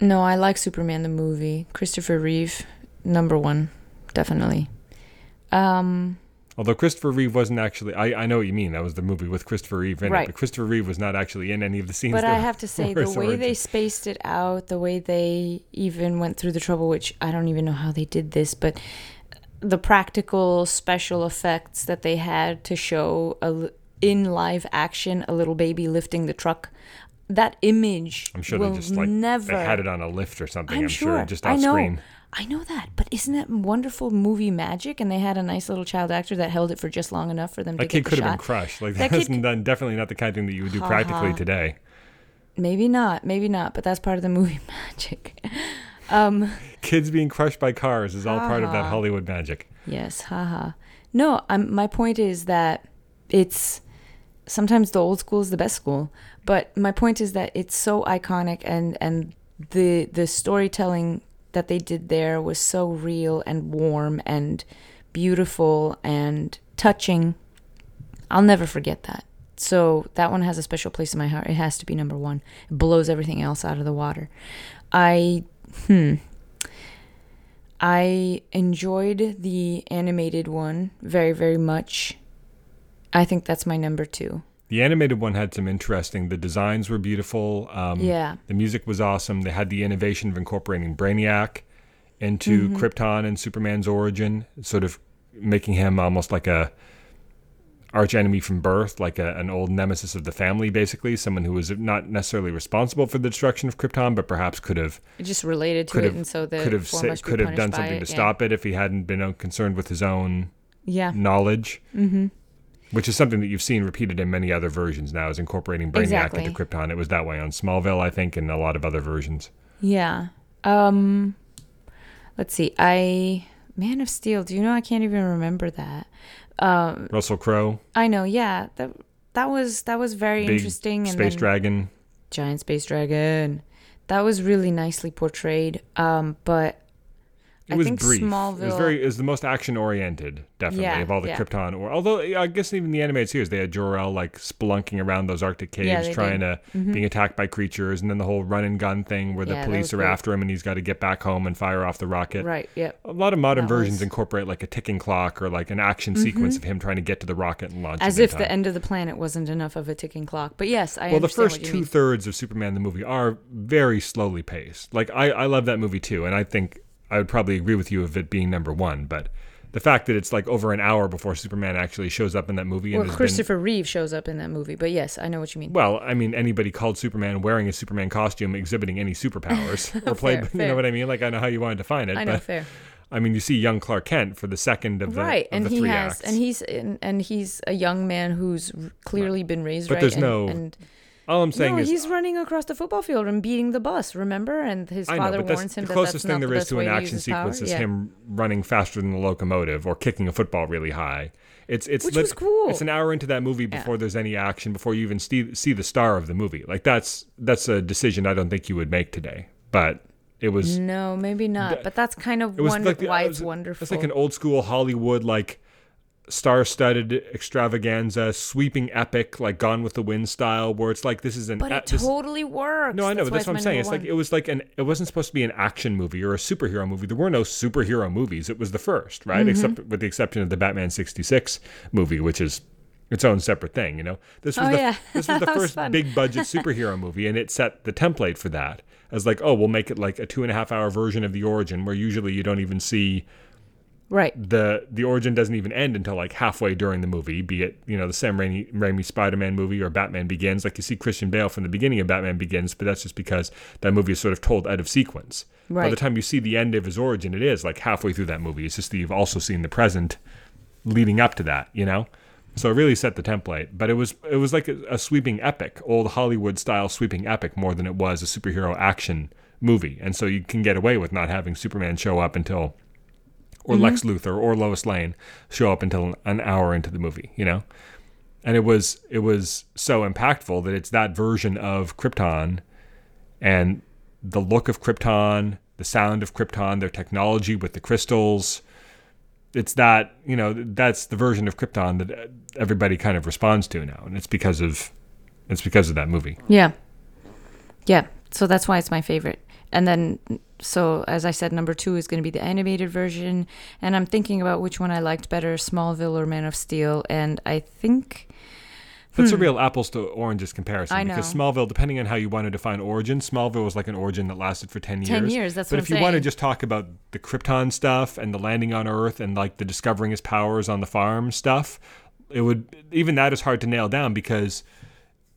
No, I like Superman the movie. Christopher Reeve, number one, definitely. Although Christopher Reeve wasn't actually, I know what you mean. That was the movie with Christopher Reeve in it. But Christopher Reeve was not actually in any of the scenes. But I have to say, the way they spaced it out, the way they even went through the trouble, which I don't even know how they did this, but the practical special effects that they had to show in live action a little baby lifting the truck, that image, I'm sure they just never. They had it on a lift or something. I'm sure just off screen. I know that, but isn't that wonderful movie magic? And they had a nice little child actor that held it for just long enough for them to get the shot. That kid could have been crushed. Like, that's definitely not the kind of thing that you would do practically today. Maybe not, but that's part of the movie magic. Kids being crushed by cars is all part of that Hollywood magic. Yes, haha. No, my point is that it's... Sometimes the old school is the best school. But my point is that it's so iconic, and the storytelling that they did there was so real and warm and beautiful and touching. I'll never forget that. So that one has a special place in my heart. It has to be number one. It blows everything else out of the water. I enjoyed the animated one very, very much. I think that's my number two. The animated one had some interesting. The designs were beautiful. The music was awesome. They had the innovation of incorporating Brainiac into Krypton and Superman's origin, sort of making him almost like a archenemy from birth, like an old nemesis of the family, basically. Someone who was not necessarily responsible for the destruction of Krypton, but perhaps could have... Just related to it, and so the could have done something to stop it if he hadn't been concerned with his own knowledge. Mm-hmm. Which is something that you've seen repeated in many other versions now, is incorporating Brainiac into Krypton. It was that way on Smallville, I think, and a lot of other versions. Yeah. Let's see. Man of Steel. Do you know I can't even remember that? Russell Crowe. I know. Yeah. That was very interesting. Space dragon. Giant space dragon. That was really nicely portrayed. But. I think brief. Smallville... It was the most action-oriented, definitely, of all the Krypton. Although, I guess even the animated series, they had Jor-El, spelunking around those Arctic caves, being attacked by creatures, and then the whole run-and-gun thing where the police are after him, and he's got to get back home and fire off the rocket. Right, yep. A lot of modern versions incorporate, a ticking clock or, an action sequence of him trying to get to the rocket and launch it. As if the end of the planet wasn't enough of a ticking clock. But yes, I understand what you mean. Well, the first two-thirds of Superman the movie are very slowly paced. I love that movie, too, and I think... I would probably agree with you of it being number one, but the fact that it's over an hour before Superman actually shows up in that movie. Well, Christopher Reeve shows up in that movie, but yes, I know what you mean. Well, I mean, anybody called Superman wearing a Superman costume, exhibiting any superpowers, or played, fair. You know what I mean? I know how you want to define it. I know, fair. I mean, you see young Clark Kent for the second of the, three acts. And he's a young man who's clearly been raised right. But there's no... All I'm saying is... No, he's running across the football field and beating the bus, remember? And his father warns him that that's not the best way to use his power. The closest thing there is to an action sequence is him running faster than the locomotive or kicking a football really high. Which was cool. It's an hour into that movie before there's any action, before you even see the star of the movie. That's a decision I don't think you would make today, but... It was... No, maybe not, but that's kind of why it's wonderful. It's like an old school Hollywood, star-studded extravaganza, sweeping epic, Gone with the Wind style, where it's this is an... But it totally works. No, I know, but that's what I'm saying. It's it wasn't supposed to be an action movie or a superhero movie. There were no superhero movies. It was the first, right? Mm-hmm. Except with the exception of the Batman 66 movie, which is its own separate thing, you know? This was the first big-budget superhero movie, and it set the template for that. As we'll make it a 2.5-hour version of the origin, where usually you don't even see... Right. The origin doesn't even end until halfway during the movie, be it, the Sam Raimi Spider-Man movie or Batman Begins. You see Christian Bale from the beginning of Batman Begins, but that's just because that movie is sort of told out of sequence. Right. By the time you see the end of his origin, it is halfway through that movie. It's just that you've also seen the present leading up to that, So it really set the template. But it was like a sweeping epic, old Hollywood-style sweeping epic more than it was a superhero action movie. And so you can get away with not having Superman show up until... Or Lex Luthor or Lois Lane show up until an hour into the movie, And it was so impactful that it's that version of Krypton And the look of Krypton, the sound of Krypton, their technology with the crystals, it's that, you know, that's the version of Krypton that everybody kind of responds to now. And it's because of that movie. Yeah. Yeah. So that's why it's my favorite. And then, so as I said, number 2 is going to be the animated version. And I'm thinking about which one I liked better, Smallville or Man of Steel. And I think... That's a real apples to oranges comparison. I know. Because Smallville, depending on how you want to define origin, Smallville was like an origin that lasted for 10 years. 10 years, that's what I'm saying. But if you want to just talk about the Krypton stuff and the landing on Earth and like the discovering his powers on the farm stuff, it would, even that is hard to nail down because...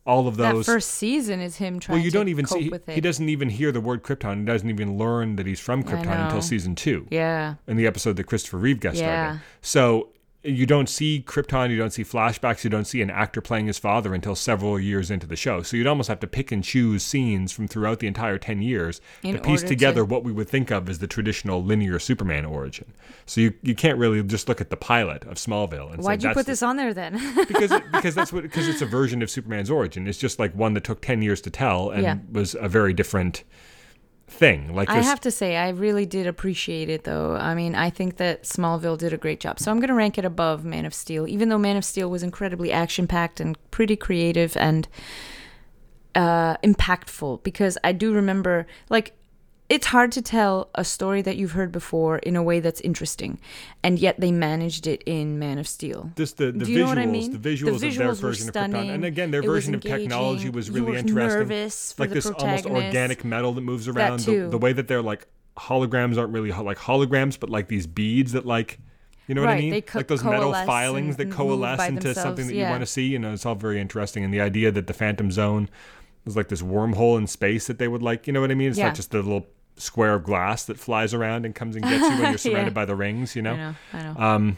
all of those. That first season is him trying to cope with it. He doesn't even hear the word Krypton. He doesn't even learn that he's from Krypton until season 2. Yeah. In the episode that Christopher Reeve guest starred. So you don't see Krypton. You don't see flashbacks. You don't see an actor playing his father until several years into the show. So you'd almost have to pick and choose scenes from throughout the entire 10 years to piece together what we would think of as the traditional linear Superman origin. So you can't really just look at the pilot of Smallville and say, why'd you put this on there then? because it's a version of Superman's origin. It's just like one that took 10 years to tell and was a very different thing. Like, I have to say, I really did appreciate it, though. I mean, I think that Smallville did a great job. So I'm going to rank it above Man of Steel, even though Man of Steel was incredibly action-packed and pretty creative and impactful. Because I do remember, like, it's hard to tell a story that you've heard before in a way that's interesting, and yet they managed it in Man of Steel. Just the visuals, I mean? the visuals of their version stunning. Of Krypton, and again, their version of technology was really interesting. Nervous for like the this almost organic metal that moves around. That the way that they're like holograms aren't really like holograms, but like these beads that like, you know what I mean? They like those metal filings that coalesce into something that you want to see. You know, it's all very interesting, and the idea that the Phantom Zone. It was like this wormhole in space that they would like, you know what I mean? It's not just the little square of glass that flies around and comes and gets you when you're surrounded by the rings, you know? I know.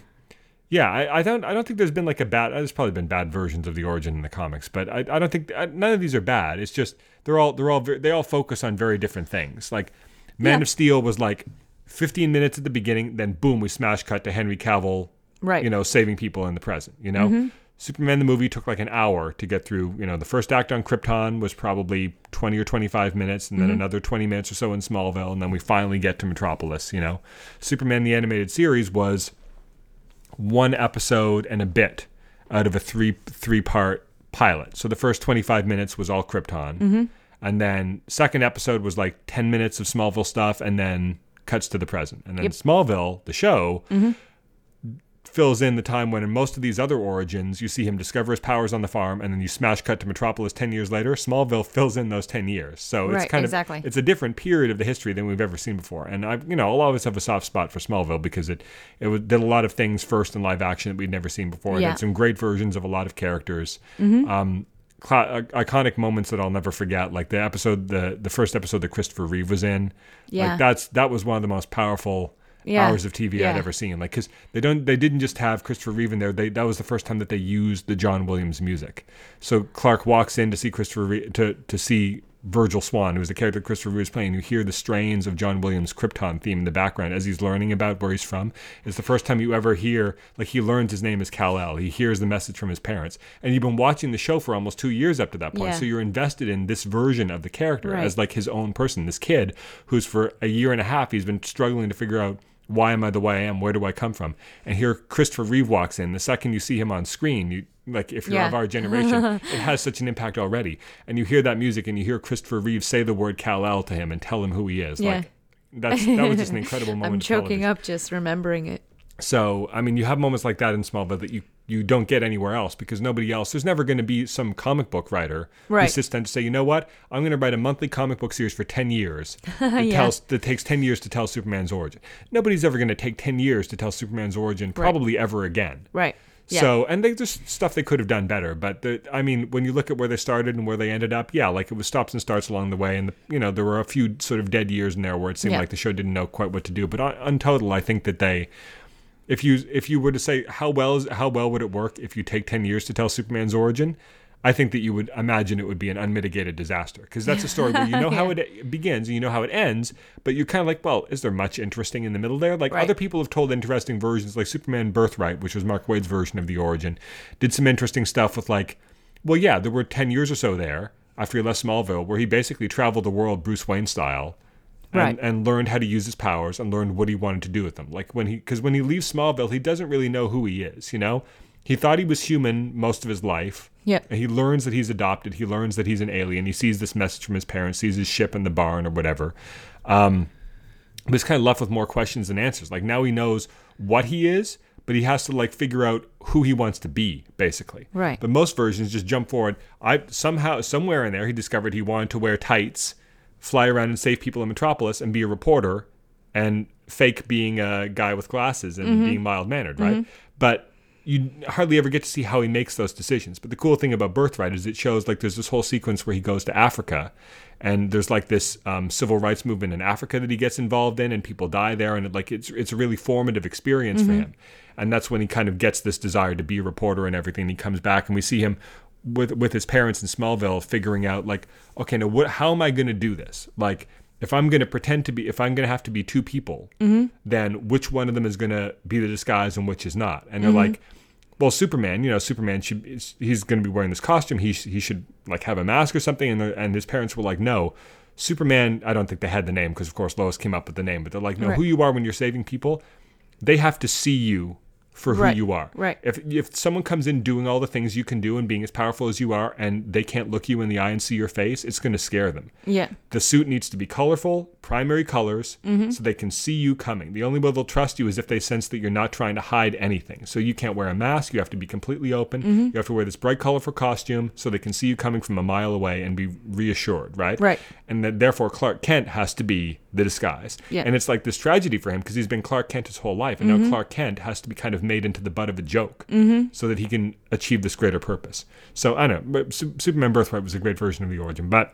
I don't think there's been like a bad, there's probably been bad versions of the origin in the comics, but I don't think none of these are bad. It's just, they all focus on very different things. Like Man of Steel was like 15 minutes at the beginning, then boom, we smash cut to Henry Cavill, you know, saving people in the present, you know? Mm-hmm. Superman the movie took like an hour to get through. You know, the first act on Krypton was probably 20 or 25 minutes, and then another 20 minutes or so in Smallville, and then we finally get to Metropolis, you know. Superman the Animated Series was one episode and a bit out of a three-part pilot. So the first 25 minutes was all Krypton, and then second episode was like 10 minutes of Smallville stuff, and then cuts to the present. And then Smallville, the show... fills in the time when in most of these other origins you see him discover his powers on the farm and then you smash cut to Metropolis 10 years later. Smallville fills in those 10 years. So it's kind of it's a different period of the history than we've ever seen before. And I, you know, I'll always have a soft spot for Smallville because it did a lot of things first in live action that we'd never seen before. Yeah. It had some great versions of a lot of characters. Iconic moments that I'll never forget, like the episode, the first episode that Christopher Reeve was in. Yeah. Like that was one of the most powerful hours of TV I'd ever seen, like, because they didn't just have Christopher Reeve in there. That was the first time that they used the John Williams music. So Clark walks in to see to see Virgil Swan, who was the character Christopher Reeve was playing. You hear the strains of John Williams' Krypton theme in the background as he's learning about where he's from. It's the first time you ever hear, like, he learns his name is Kal-El. He hears the message from his parents, and you've been watching the show for almost 2 years up to that point. Yeah. So you're invested in this version of the character as like his own person, this kid who's for a year and a half he's been struggling to figure out, why am I the way I am? Where do I come from? And here Christopher Reeve walks in. The second you see him on screen, if you're of our generation, it has such an impact already. And you hear that music and you hear Christopher Reeve say the word Kal-El to him and tell him who he is. Yeah. Like that was just an incredible moment. I'm choking up just remembering it. So, I mean, you have moments like that in Smallville that you don't get anywhere else because nobody else, there's never going to be some comic book writer who sits down to say, you know what, I'm going to write a monthly comic book series for 10 years that takes 10 years to tell Superman's origin. Nobody's ever going to take 10 years to tell Superman's origin probably ever again. Right. Yeah. So, and there's stuff they could have done better, but when you look at where they started and where they ended up, like it was stops and starts along the way, and there were a few sort of dead years in there where it seemed like the show didn't know quite what to do, but on total, I think that they... If you were to say how well would it work if you take 10 years to tell Superman's origin, I think that you would imagine it would be an unmitigated disaster because that's a story where you know how it begins and you know how it ends, but you're kind of like, well, is there much interesting in the middle there? Like other people have told interesting versions, like Superman Birthright, which was Mark Waid's version of the origin, did some interesting stuff with like, well, yeah, there were 10 years or so there. after he left Smallville, where he basically traveled the world Bruce Wayne style and, right. and learned how to use his powers and learned what he wanted to do with them. Like when he leaves Smallville, he doesn't really know who he is, you know? He thought he was human most of his life. Yep. And he learns that he's adopted. He learns that he's an alien. He sees this message from his parents, sees his ship in the barn or whatever. But he's kind of left with more questions than answers. Like now he knows what he is, but he has to like figure out who he wants to be, basically. Right. But most versions just jump forward. Somewhere in there, he discovered he wanted to wear tights, fly around and save people in Metropolis and be a reporter and fake being a guy with glasses and being mild-mannered, right? But you hardly ever get to see how he makes those decisions. But the cool thing about Birthright is it shows like there's this whole sequence where he goes to Africa and there's like this civil rights movement in Africa that he gets involved in and people die there. And it's a really formative experience for him. And that's when he kind of gets this desire to be a reporter and everything. And he comes back and we see him with his parents in Smallville figuring out like, okay, now how am I going to do this? Like, if I'm going to if I'm going to have to be two people, then which one of them is going to be the disguise and which is not? And they're like, well, Superman he's going to be wearing this costume. He should like have a mask or something. And his parents were like, no, Superman, I don't think they had the name because of course Lois came up with the name, but they're like, no, who you are when you're saving people, they have to see you for who you are. Right. If someone comes in doing all the things you can do and being as powerful as you are and they can't look you in the eye and see your face, it's going to scare them. Yeah. The suit needs to be colorful, primary colors, so they can see you coming. The only way they'll trust you is if they sense that you're not trying to hide anything. So you can't wear a mask. You have to be completely open. You have to wear this bright, colorful costume so they can see you coming from a mile away and be reassured, right? Right. And that, therefore, Clark Kent has to be the disguise. Yeah. And it's like this tragedy for him because he's been Clark Kent his whole life. And now Clark Kent has to be kind of made into the butt of a joke so that he can achieve this greater purpose. So I don't know, but Superman Birthright was a great version of the origin, but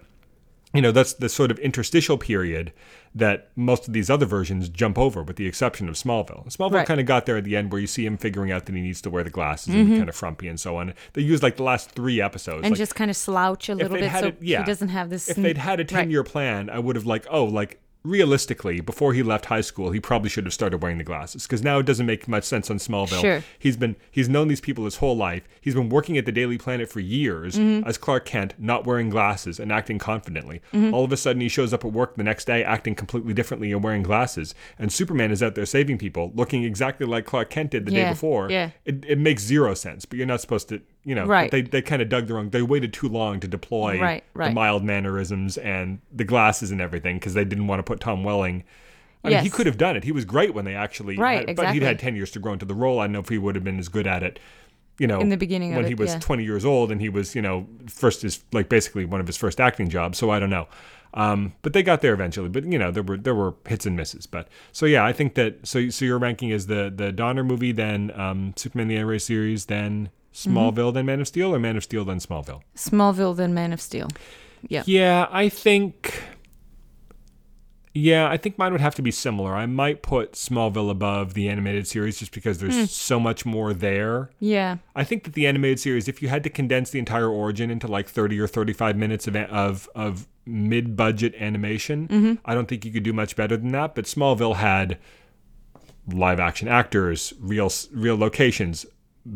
you know, that's the sort of interstitial period that most of these other versions jump over with the exception of Smallville. Smallville kind of got there at the end where you see him figuring out that he needs to wear the glasses and be kind of frumpy and so on. They used like the last 3 episodes. And like, just kind of slouch a little bit he doesn't have this. If they'd had a 10-year plan, I would have realistically, before he left high school, he probably should have started wearing the glasses because now it doesn't make much sense on Smallville. Sure. He's known these people his whole life. He's been working at the Daily Planet for years as Clark Kent, not wearing glasses and acting confidently. All of a sudden, he shows up at work the next day acting completely differently and wearing glasses. And Superman is out there saving people, looking exactly like Clark Kent did the day before. Yeah. It makes zero sense, but you're not supposed to... You know, they kind of dug their own. They waited too long to deploy the mild mannerisms and the glasses and everything because they didn't want to put Tom Welling. I mean, he could have done it. He was great when they actually. But he'd had 10 years to grow into the role. I don't know if he would have been as good at it. You know, in the beginning when he was 20 years old and he was, you know, basically one of his first acting jobs. So I don't know. But they got there eventually. But you know, there were hits and misses. But so yeah, I think that so your ranking is the Donner movie, then Superman the Animated Series, then Smallville, then Man of Steel, or Man of Steel, then Smallville? Smallville, then Man of Steel. Yeah. I think mine would have to be similar. I might put Smallville above the animated series just because there's so much more there. Yeah. I think that the animated series, if you had to condense the entire origin into like 30 or 35 minutes of mid-budget animation, I don't think you could do much better than that. But Smallville had live-action actors, real locations,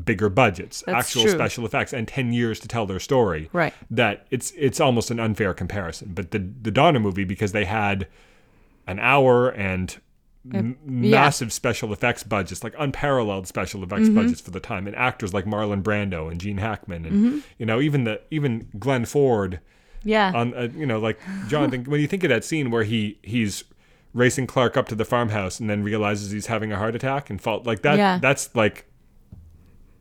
bigger budgets, special effects, and 10 years to tell their story. Right. That it's almost an unfair comparison. But the Donner movie, because they had an hour and massive special effects budgets, like unparalleled special effects budgets for the time, and actors like Marlon Brando and Gene Hackman, and you know, even Glenn Ford. Yeah. On you know, like Jonathan, when you think of that scene where he's racing Clark up to the farmhouse and then realizes he's having a heart attack and falls like that. Yeah. That's like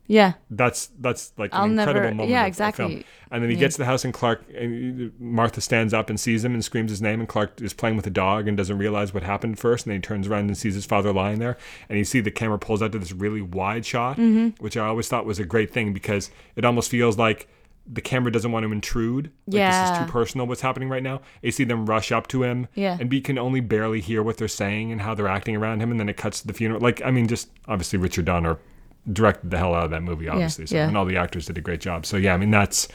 an incredible moment. Yeah, exactly. Of film. And then he gets to the house, and Martha stands up and sees him and screams his name, and Clark is playing with a dog and doesn't realize what happened first, and then he turns around and sees his father lying there, and you see the camera pulls out to this really wide shot, which I always thought was a great thing because it almost feels like the camera doesn't want to intrude. Like, this is too personal, what's happening right now. You see them rush up to him, and we can only barely hear what they're saying and how they're acting around him, and then it cuts to the funeral. Like, I mean, just obviously Richard Donner directed the hell out of that movie, obviously. And all the actors did a great job. So yeah, I mean, that's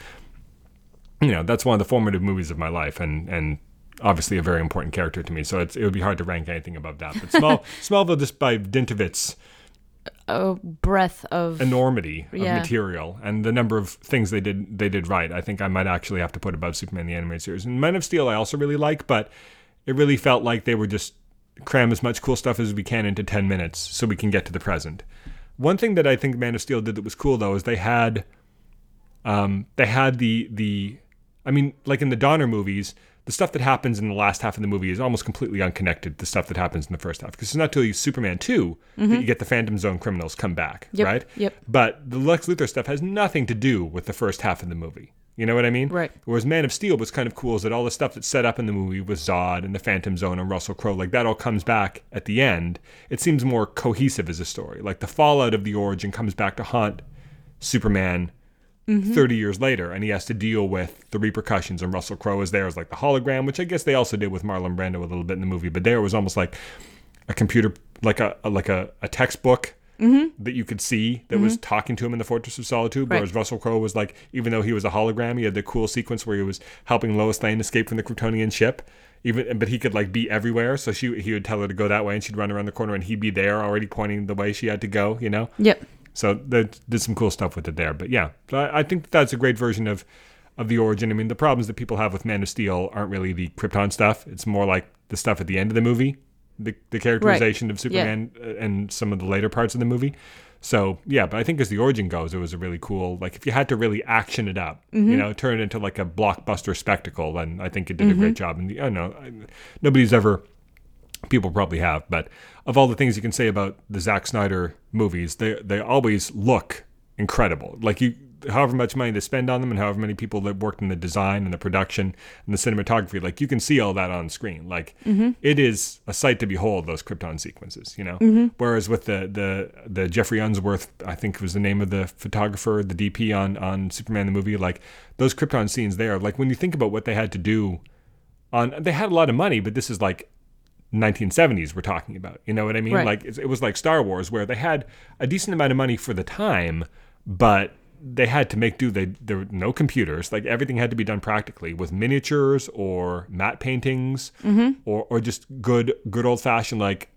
one of the formative movies of my life, and obviously a very important character to me. So it would be hard to rank anything above that. But Smallville, just by dint of its a breadth of enormity of material, and the number of things they did right. I think I might actually have to put above Superman the Animated Series. And Man of Steel I also really like, but it really felt like they were just cram as much cool stuff as we can into 10 minutes so we can get to the present. One thing that I think Man of Steel did that was cool though is they had the I mean, like in the Donner movies, the stuff that happens in the last half of the movie is almost completely unconnected to the stuff that happens in the first half, because it's not till Superman 2 that you get the Phantom Zone criminals come back, right? Yep. But the Lex Luthor stuff has nothing to do with the first half of the movie. You know what I mean? Right. Whereas Man of Steel was kind of cool is that all the stuff that's set up in the movie with Zod and the Phantom Zone and Russell Crowe, like that all comes back at the end. It seems more cohesive as a story. Like the fallout of the origin comes back to haunt Superman 30 years later, and he has to deal with the repercussions, and Russell Crowe is there as like the hologram, which I guess they also did with Marlon Brando a little bit in the movie, but there was almost like a computer, like a textbook that you could see that was talking to him in the Fortress of Solitude, whereas Russell Crowe was like, even though he was a hologram, he had the cool sequence where he was helping Lois Lane escape from the Kryptonian ship, but he could like be everywhere, so he would tell her to go that way, and she'd run around the corner, and he'd be there already pointing the way she had to go, you know? Yep. So they did some cool stuff with it there. But yeah, so I think that's a great version of the origin. I mean, the problems that people have with Man of Steel aren't really the Krypton stuff. It's more like the stuff at the end of the movie, the characterization of Superman and some of the later parts of the movie. So yeah, but I think as the origin goes, it was a really cool, like if you had to really action it up, you know, turn it into like a blockbuster spectacle, then I think it did a great job. And I don't know, nobody's ever... People probably have, but of all the things you can say about the Zack Snyder movies, they always look incredible. Like however much money they spend on them and however many people that worked in the design and the production and the cinematography, like you can see all that on screen. Like it is a sight to behold, those Krypton sequences, you know? Whereas with the Jeffrey Unsworth, I think was the name of the photographer, the DP on Superman the movie, like those Krypton scenes there, like when you think about what they had to do they had a lot of money, but this is like 1970s we're talking about, you know what I mean? Right. Like it was like Star Wars where they had a decent amount of money for the time, but they had to make do. There were no computers, like everything had to be done practically with miniatures or matte paintings or just good old-fashioned like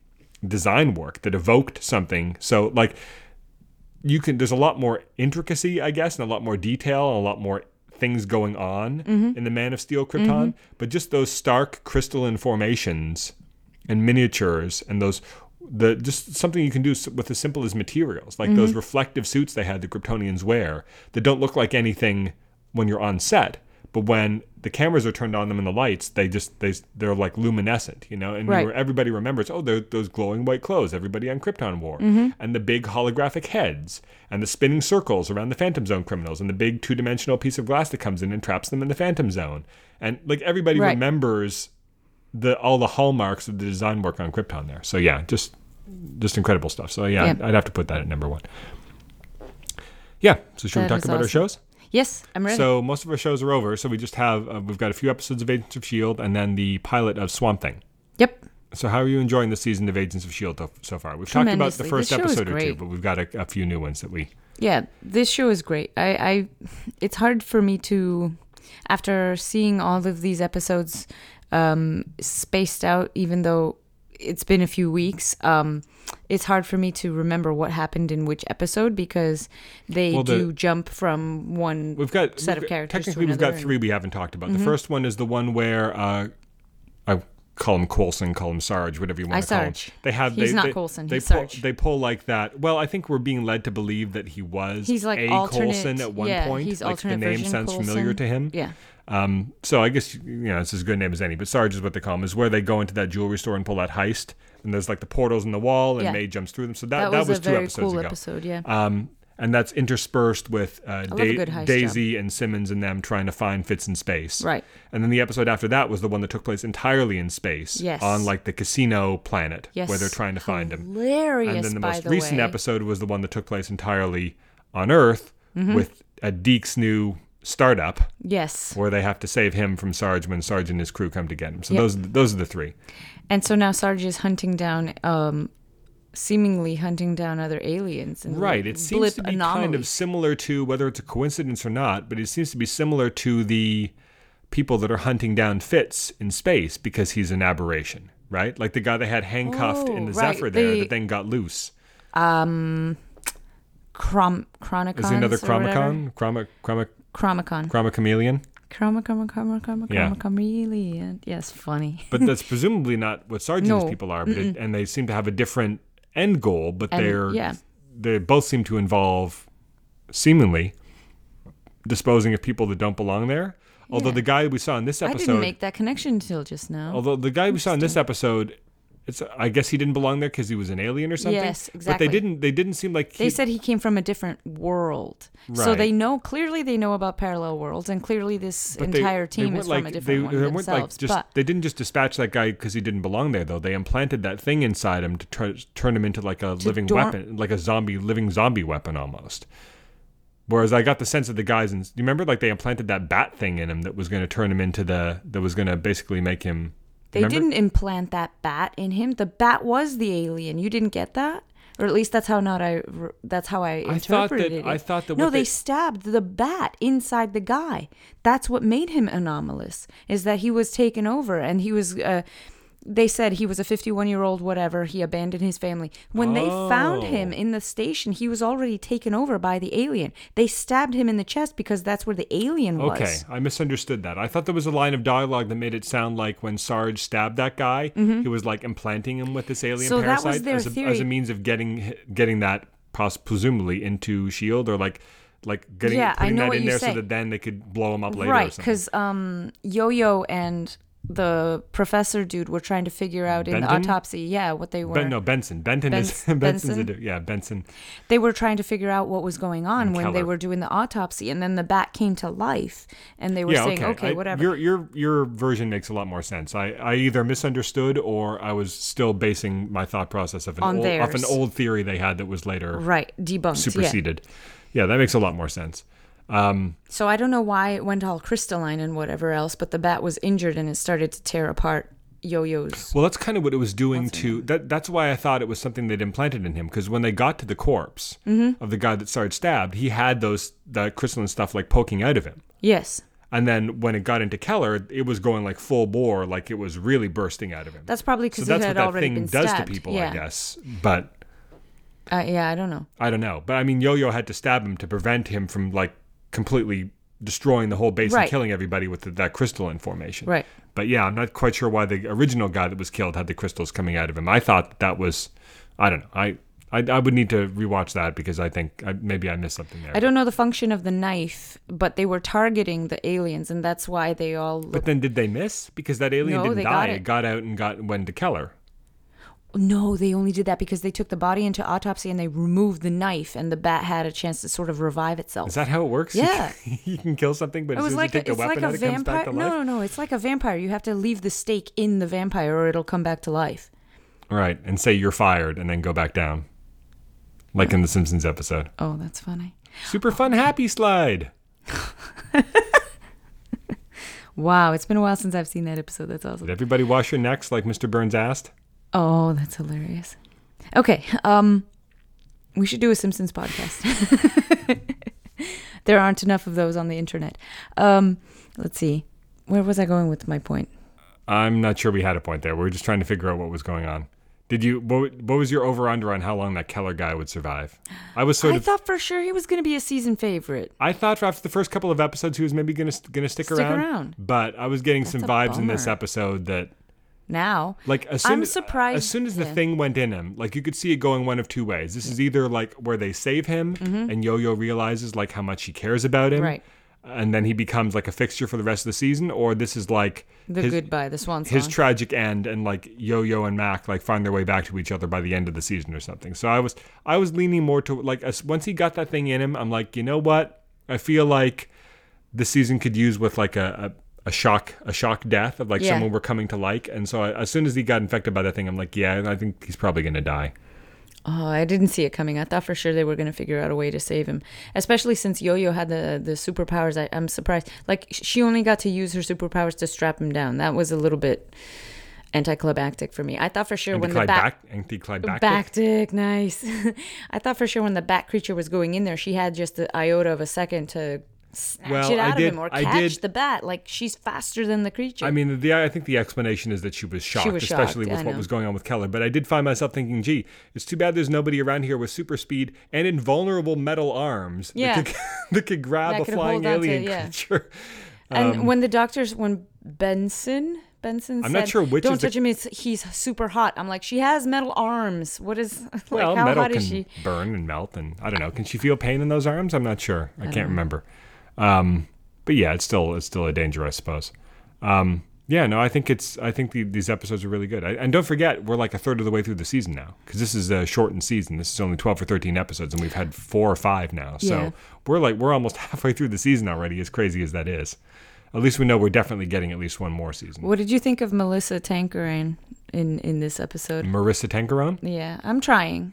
design work that evoked something. So like there's a lot more intricacy, I guess, and a lot more detail and a lot more things going on in the Man of Steel Krypton, but just those stark crystalline formations and miniatures and just something you can do with as simple as materials, like those reflective suits they had the Kryptonians wear that don't look like anything when you're on set, but when the cameras are turned on them and the lights, they're like luminescent, you know? And everybody remembers, oh, they're those glowing white clothes everybody on Krypton wore, and the big holographic heads and the spinning circles around the Phantom Zone criminals and the big two-dimensional piece of glass that comes in and traps them in the Phantom Zone. And like everybody remembers all the hallmarks of the design work on Krypton there. So yeah, just incredible stuff. So yeah, I'd have to put that at number 1. Yeah, so should we talk about our shows? Yes, I'm ready. So most of our shows are over, so we just have, we've got a few episodes of Agents of S.H.I.E.L.D. and then the pilot of Swamp Thing. Yep. So how are you enjoying the season of Agents of S.H.I.E.L.D. so far? We've talked about the first episode or two, but we've got a few new ones that we... Yeah, this show is great. It's hard for me to, after seeing all of these episodes... spaced out, even though it's been a few weeks, it's hard for me to remember what happened in which episode because they jump from one set of characters. Technically, we've got 3 we haven't talked about. The first one is the one where I call him Coulson, call him Sarge, whatever you want to call him. He's not Coulson. He's Sarge. They pull like that. Well, I think we're being led to believe that he was. He's like Coulson at one point. He's like the name sounds familiar to him. Yeah. So I guess, you know, it's as good a name as any, but Sarge is what they call him, is where they go into that jewelry store and pull that heist, and there's like the portals in the wall, and May jumps through them. So that was 2 episodes ago. That was a very cool episode, yeah. And that's interspersed with Daisy and Simmons and them trying to find Fitz in space. Right. And then the episode after that was the one that took place entirely in space. Yes. On like the casino planet. Yes. Where they're trying to find him. Hilarious. And then the most recent episode was the one that took place entirely on Earth with a Deke's new... startup. Yes. Where they have to save him from Sarge when Sarge and his crew come to get him. So those are the 3. And so now Sarge is seemingly hunting down other aliens. And right. It seems to be kind of similar to, whether it's a coincidence or not, but it seems to be similar to the people that are hunting down Fitz in space because he's an aberration, right? Like the guy they had handcuffed in the Zephyr there that then got loose. Chronicon. Is it another Chromicon? Chromicon. Chromachameleon. Chromachameleon. Yes, funny. But that's presumably not what Sarge and these people are, but and they seem to have a different end goal, but they both seem to involve seemingly disposing of people that don't belong there. Although the guy we saw in this episode... I didn't make that connection until just now. Although the guy we saw in this episode... I guess he didn't belong there because he was an alien or something. Yes, exactly. But they didn't seem like... They said he came from a different world. Right. So they know about parallel worlds, and clearly this entire team is from a different one themselves. They didn't just dispatch that guy because he didn't belong there, though. They implanted that thing inside him to turn him into like a living weapon, like a living zombie weapon almost. Whereas I got the sense of the guys... Do you remember? Like they implanted that bat thing in him that was going to turn him into that was going to basically make him... They didn't implant that bat in him. The bat was the alien. You didn't get that? Or at least that's how I interpreted it. I thought that... No, they stabbed the bat inside the guy. That's what made him anomalous, is that he was taken over and he was... They said he was a 51-year-old, whatever. He abandoned his family. When they found him in the station, he was already taken over by the alien. They stabbed him in the chest because that's where the alien was. Okay, I misunderstood that. I thought there was a line of dialogue that made it sound like when Sarge stabbed that guy, he was like implanting him with this alien parasite, that was their theory. As a means of getting that presumably into S.H.I.E.L.D. or putting that in there so that then they could blow him up later. Right, because Yo-Yo and... the professor dude were trying to figure out in the autopsy what they were. Benson. Benson. They were trying to figure out what was going on when Keller. They were doing the autopsy, and then the bat came to life, and they were saying, whatever. Your version makes a lot more sense. I either misunderstood or I was still basing my thought process off an old theory they had that was later debunked, superseded. Yeah, that makes a lot more sense. So I don't know why it went all crystalline and whatever else, but the bat was injured and it started to tear apart Yo-Yo's. Well, that's kind of what it was doing to... That's why I thought it was something they'd implanted in him, because when they got to the corpse of the guy that Sarge stabbed, he had that crystalline stuff like poking out of him. Yes. And then when it got into Keller, it was going like full bore, like it was really bursting out of him. That's probably because it had already been stabbed. So that's what that thing does to people, I guess. But... I don't know. But I mean, Yo-Yo had to stab him to prevent him from completely destroying the whole base and killing everybody with that crystalline formation. Right. But yeah, I'm not quite sure why the original guy that was killed had the crystals coming out of him. I thought that was, I don't know. I would need to rewatch that because I think maybe I missed something there. I don't know the function of the knife, but they were targeting the aliens, and that's why they all... But then did they miss? Because that alien didn't die. It got out and went to Keller. No, they only did that because they took the body into autopsy and they removed the knife, and the bat had a chance to sort of revive itself. Is that how it works? Yeah. You can kill something, but as soon as you take the weapon out, it comes back to life? No. It's like a vampire. You have to leave the stake in the vampire or it'll come back to life. Right, and say you're fired and then go back down. Like in the Simpsons episode. Oh, that's funny. Super fun happy slide. Wow, it's been a while since I've seen that episode. That's awesome. Did everybody wash your necks like Mr. Burns asked? Oh, that's hilarious. Okay, we should do a Simpsons podcast. There aren't enough of those on the internet. Let's see. Where was I going with my point? I'm not sure we had a point there. We were just trying to figure out what was going on. What was your over-under on how long that Keller guy would survive? I thought for sure he was going to be a season favorite. I thought after the first couple of episodes he was maybe going to stick around. But I was getting some vibes in this episode that... Now, I'm surprised. As soon as the thing went in him, you could see it going one of two ways. This is either where they save him and Yo-Yo realizes how much she cares about him, right? And then he becomes a fixture for the rest of the season, or this is the swan song, his tragic end, and Yo-Yo and Mac find their way back to each other by the end of the season or something. So I was leaning more to once he got that thing in him, I'm like, you know what? I feel like the season could use with a shock death of someone we're coming to like. And so as soon as he got infected by that thing, I'm like, yeah, I think he's probably going to die. Oh, I didn't see it coming. I thought for sure they were going to figure out a way to save him, especially since Yo-Yo had the superpowers. I'm surprised. She only got to use her superpowers to strap him down. That was a little bit anticlimactic for me. I thought for sure I thought for sure when the bat creature was going in there, she had just the iota of a second to Snatch it out of him or catch the bat. Like, she's faster than the creature. I mean, I think the explanation is that she was shocked, especially with what was going on with Keller. But I did find myself thinking, gee, it's too bad there's nobody around here with super speed and invulnerable metal arms that could grab a flying alien creature. And when Benson said, I'm not sure which don't touch him, he's super hot. I'm like, she has metal arms. What is, like, well, how metal hot is she? Burn and melt, and I don't know. Can she feel pain in those arms? I'm not sure. I can't remember. But yeah, it's still a danger, I suppose. I think these episodes are really good. And don't forget, we're like a third of the way through the season now, because this is a shortened season. This is only 12 or 13 episodes, and we've had 4 or 5 now. So we're almost halfway through the season already. As crazy as that is. At least we know we're definitely getting at least one more season. What did you think of Melissa Tankerane in this episode? Marissa Tankerane? Yeah, I'm trying.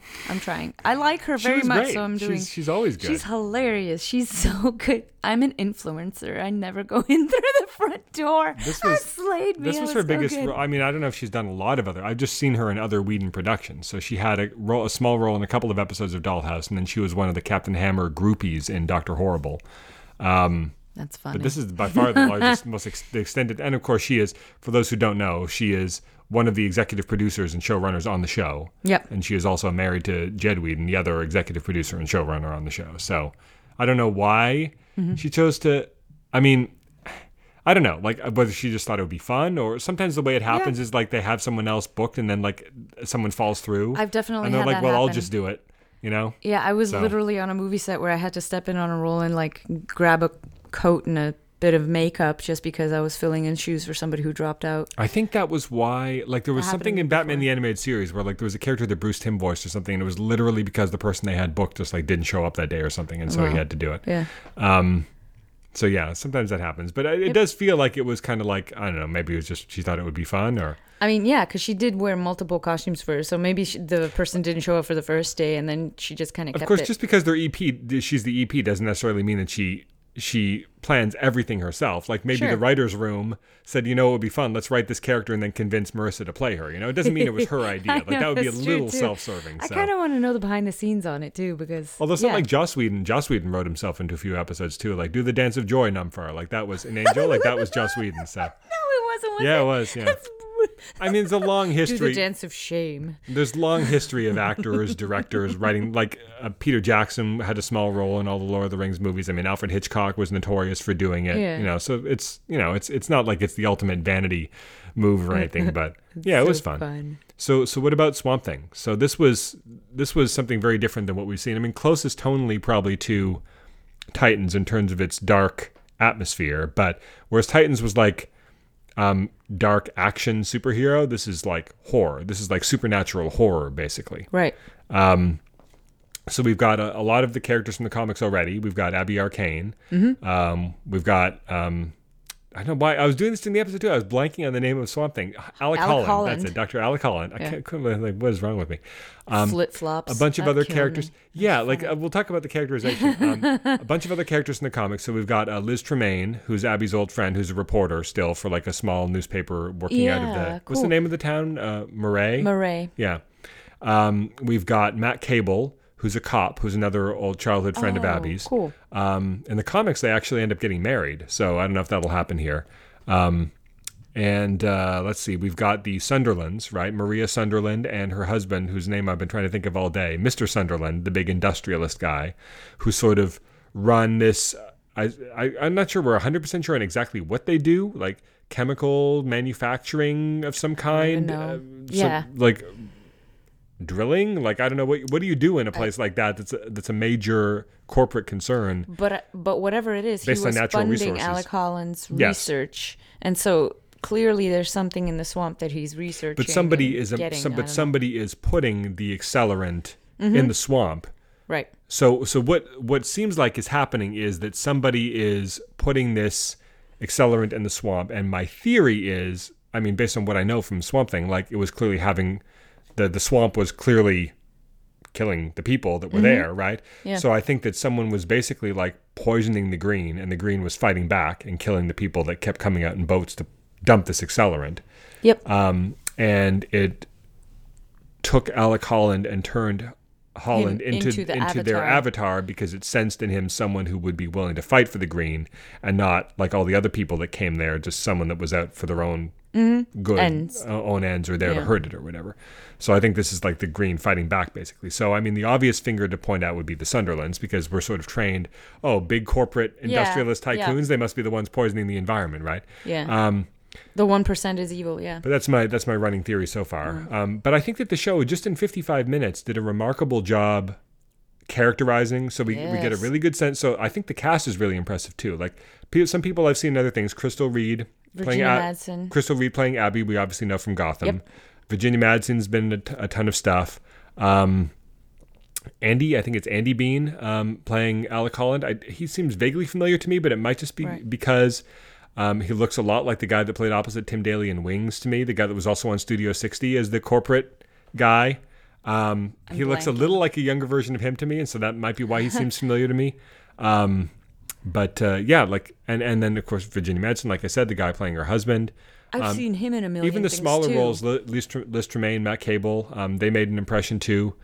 I like her very much, great. So I'm doing... She's always good. She's hilarious. She's so good. I'm an influencer. I never go in through the front door. That slayed me. This was her biggest role. I mean, I don't know if she's done a lot of other... I've just seen her in other Whedon productions. So she had a small role in a couple of episodes of Dollhouse, and then she was one of the Captain Hammer groupies in Dr. Horrible. That's funny. But this is by far the largest, most extended. And of course, she is, for those who don't know, she is one of the executive producers and showrunners on the show. Yep. And she is also married to Jed Whedon, the other executive producer and showrunner on the show. So I don't know why she chose to, I mean, I don't know, like, whether she just thought it would be fun, or sometimes the way it happens is like they have someone else booked and then like someone falls through. I've definitely had that happen. And they're like, well, I'll just do it, you know? Yeah, I was literally on a movie set where I had to step in on a roll and like grab a coat and a bit of makeup just because I was filling in shoes for somebody who dropped out. I think that was why, like, there was something in Batman the Animated Series where, like, there was a character that Bruce Timm voiced or something, and it was literally because the person they had booked just, like, didn't show up that day or something, and so he had to do it. Yeah. So, yeah, sometimes that happens. But it does feel like it was kind of like, I don't know, maybe it was just she thought it would be fun, or... I mean, yeah, because she did wear multiple costumes for her, so maybe the person didn't show up for the first day, and then she just kind of kept it. Of course, just because they're EP, she's the EP, doesn't necessarily mean that she plans everything herself. Like, maybe the writer's room said, you know, it would be fun, let's write this character and then convince Marissa to play her. You know, it doesn't mean it was her idea. Like, that would be a little self-serving. I kind of want to know the behind the scenes on it too, because... Although it's not like Joss Whedon wrote himself into a few episodes too. Like, do the dance of joy, Numfar. Like, that was an angel. Like, that was Joss Whedon. So. No, it wasn't. Yeah, it was. Yeah. I mean, it's a long history. Do the dance of shame. There's long history of actors, directors, writing. Like, Peter Jackson had a small role in all the Lord of the Rings movies. I mean, Alfred Hitchcock was notorious for doing it. Yeah. You know, so it's, you know, it's not like it's the ultimate vanity move or anything, but yeah, it was fun. So what about Swamp Thing? So this was something very different than what we've seen. I mean, closest tonally probably to Titans in terms of its dark atmosphere, but whereas Titans was like dark action superhero, this is like horror. This is like supernatural horror, basically. Right. So we've got a lot of the characters from the comics already. We've got Abby Arcane. Mm-hmm. We've got I don't know why I was doing this in the episode too. I was blanking on the name of Swamp Thing. Alec Holland. That's it. Dr. Alec Holland. Yeah. I couldn't, like, what is wrong with me? Flip flops. A bunch of other characters. Me. Yeah, like we'll talk about the characterization. A bunch of other characters in the comics. So we've got Liz Tremaine, who's Abby's old friend, who's a reporter still for like a small newspaper working out of the. What's the name of the town? Murray. Murray. Yeah. We've got Matt Cable, who's a cop, who's another old childhood friend of Abby's. Cool. In the comics, they actually end up getting married, so I don't know if that'll happen here. And let's see, we've got the Sunderlands, right? Maria Sunderland and her husband, whose name I've been trying to think of all day, Mr. Sunderland, the big industrialist guy, who sort of run this... I'm not sure, we're 100% sure on exactly what they do, like chemical manufacturing of some kind. Like... drilling, like I don't know what do you do in a place like that that's a major corporate concern, but whatever it is, he was funding resources. Alec Holland's research, and so clearly there's something in the swamp that he's researching, but somebody is putting the accelerant in the swamp, right? So what seems like is happening is that somebody is putting this accelerant in the swamp, and my theory is, I mean, based on what I know from Swamp Thing, like it was clearly having the swamp was clearly killing the people that were there, right? Yeah. So I think that someone was basically like poisoning the green, and the green was fighting back and killing the people that kept coming out in boats to dump this accelerant. Yep. And it took Alec Holland and turned Holland into their avatar, because it sensed in him someone who would be willing to fight for the green, and not like all the other people that came there, just someone that was out for their own good ends. Own ends, or there to hurt it or whatever. So I think this is like the green fighting back, basically. So I mean, the obvious finger to point out would be the Sunderlands, because we're sort of trained, big corporate industrialist tycoons, they must be the ones poisoning the environment, right? The 1% is evil, But that's my running theory so far. But I think that the show, just in 55 minutes, did a remarkable job characterizing. So we get a really good sense. So I think the cast is really impressive too. Like some people I've seen in other things, Crystal Reed playing Abby, we obviously know from Gotham. Yep. Virginia Madsen's been in a ton of stuff. Andy Bean playing Alec Holland. He seems vaguely familiar to me, but it might just be because... he looks a lot like the guy that played opposite Tim Daly in Wings to me, the guy that was also on Studio 60 as the corporate guy. He looks a little like a younger version of him to me, and so that might be why he seems familiar to me. And then, of course, Virginia Madsen, like I said, the guy playing her husband. I've seen him in a million things, even the smaller roles, Liz Tremaine, Matt Cable, they made an impression too.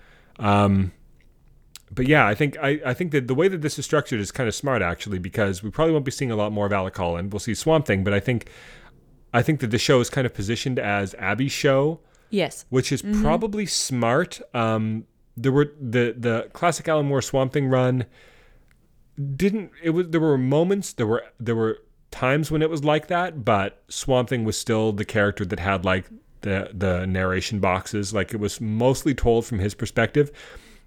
But yeah, I think that the way that this is structured is kind of smart, actually, because we probably won't be seeing a lot more of Alec Holland. We'll see Swamp Thing, but I think that the show is kind of positioned as Abby's show. Yes. Which is probably smart. There were the classic Alan Moore Swamp Thing run there were times when it was like that, but Swamp Thing was still the character that had like the narration boxes. Like it was mostly told from his perspective.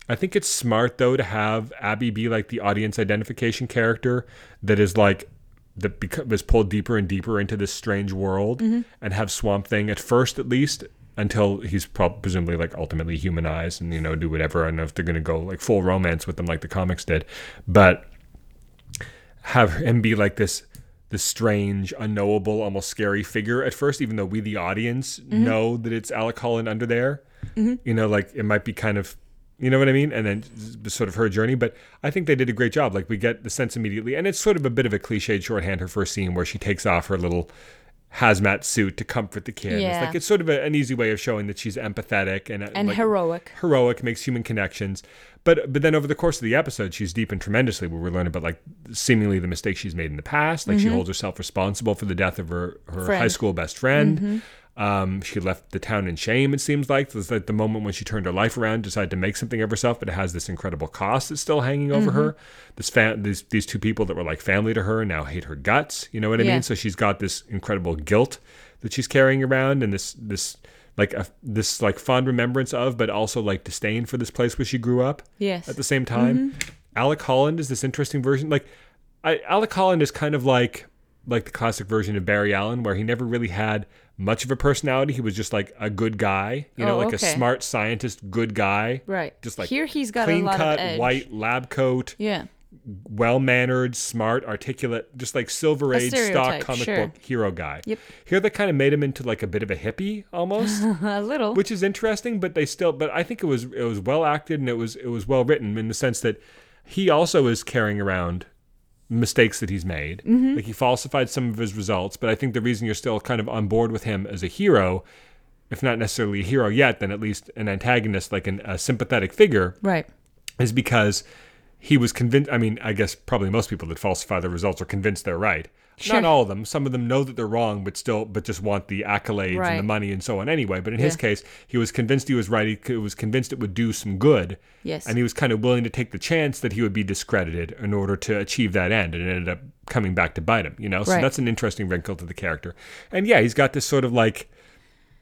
I think it's smart, though, to have Abby be like the audience identification character that is was pulled deeper and deeper into this strange world, and have Swamp Thing at first, at least, until he's presumably like ultimately humanized and, do whatever. I don't know if they're going to go like full romance with them like the comics did, but have him be like this strange, unknowable, almost scary figure at first, even though we, the audience, know that it's Alec Holland under there. Like it might be kind of... You know what I mean? And then sort of her journey. But I think they did a great job. Like we get the sense immediately. And it's sort of a bit of a cliched shorthand, her first scene where she takes off her little hazmat suit to comfort the kid. Yeah. It's sort of an easy way of showing that she's empathetic. And like, heroic. Heroic, makes human connections. But then over the course of the episode, she's deepened tremendously, where we learn about like seemingly the mistakes she's made in the past. Like she holds herself responsible for the death of her high school best friend. She left the town in shame, it seems like. It's like the moment when she turned her life around, decided to make something of herself, but it has this incredible cost that's still hanging over her. These two people that were like family to her now hate her guts. You know what I mean? So she's got this incredible guilt that she's carrying around, and this fond remembrance of, but also like disdain for this place where she grew up. Yes. At the same time, Alec Holland is this interesting version. Alec Holland is kind of like the classic version of Barry Allen, where he never really had much of a personality. He was just like a good guy, a smart scientist, good guy. Right. Just like here he's got clean cut, white lab coat. Yeah. Well-mannered, smart, articulate, just like Silver Age stock comic book hero guy. Yep. Here they kind of made him into like a bit of a hippie almost. A little. Which is interesting, but I think it was well acted, and it was well written, in the sense that he also is carrying around mistakes that he's made. Like he falsified some of his results, but I think the reason you're still kind of on board with him as a hero, if not necessarily a hero yet, then at least an antagonist, like a sympathetic figure, right, is because he was convinced. I mean, I guess probably most people that falsify their results are convinced they're right. Sure. Not all of them. Some of them know that they're wrong, but just want the accolades and the money and so on anyway. But in his case, he was convinced he was right. He was convinced it would do some good. Yes. And he was kind of willing to take the chance that he would be discredited in order to achieve that end. And it ended up coming back to bite him, So that's an interesting wrinkle to the character. And yeah, he's got this sort of like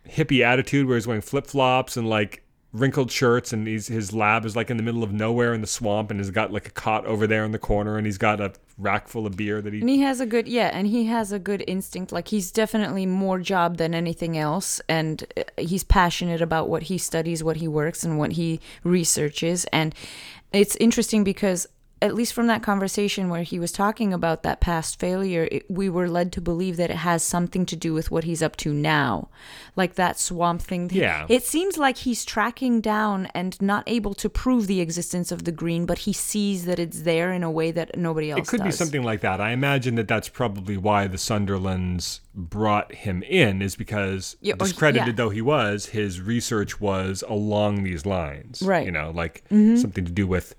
hippie attitude where he's wearing flip-flops and like wrinkled shirts, and his lab is like in the middle of nowhere in the swamp, and he's got like a cot over there in the corner, and he's got a rack full of beer that he has a good instinct. Like he's definitely more job than anything else, and he's passionate about what he studies, what he works, and what he researches. And it's interesting because at least from that conversation where he was talking about that past failure, we were led to believe that it has something to do with what he's up to now. Like that swamp thing. Yeah. It seems like he's tracking down and not able to prove the existence of the green, but he sees that it's there in a way that nobody else does. It could be something like that. I imagine that that's probably why the Sunderlands brought him in, is because discredited though he was, his research was along these lines. Right. You know, like something to do with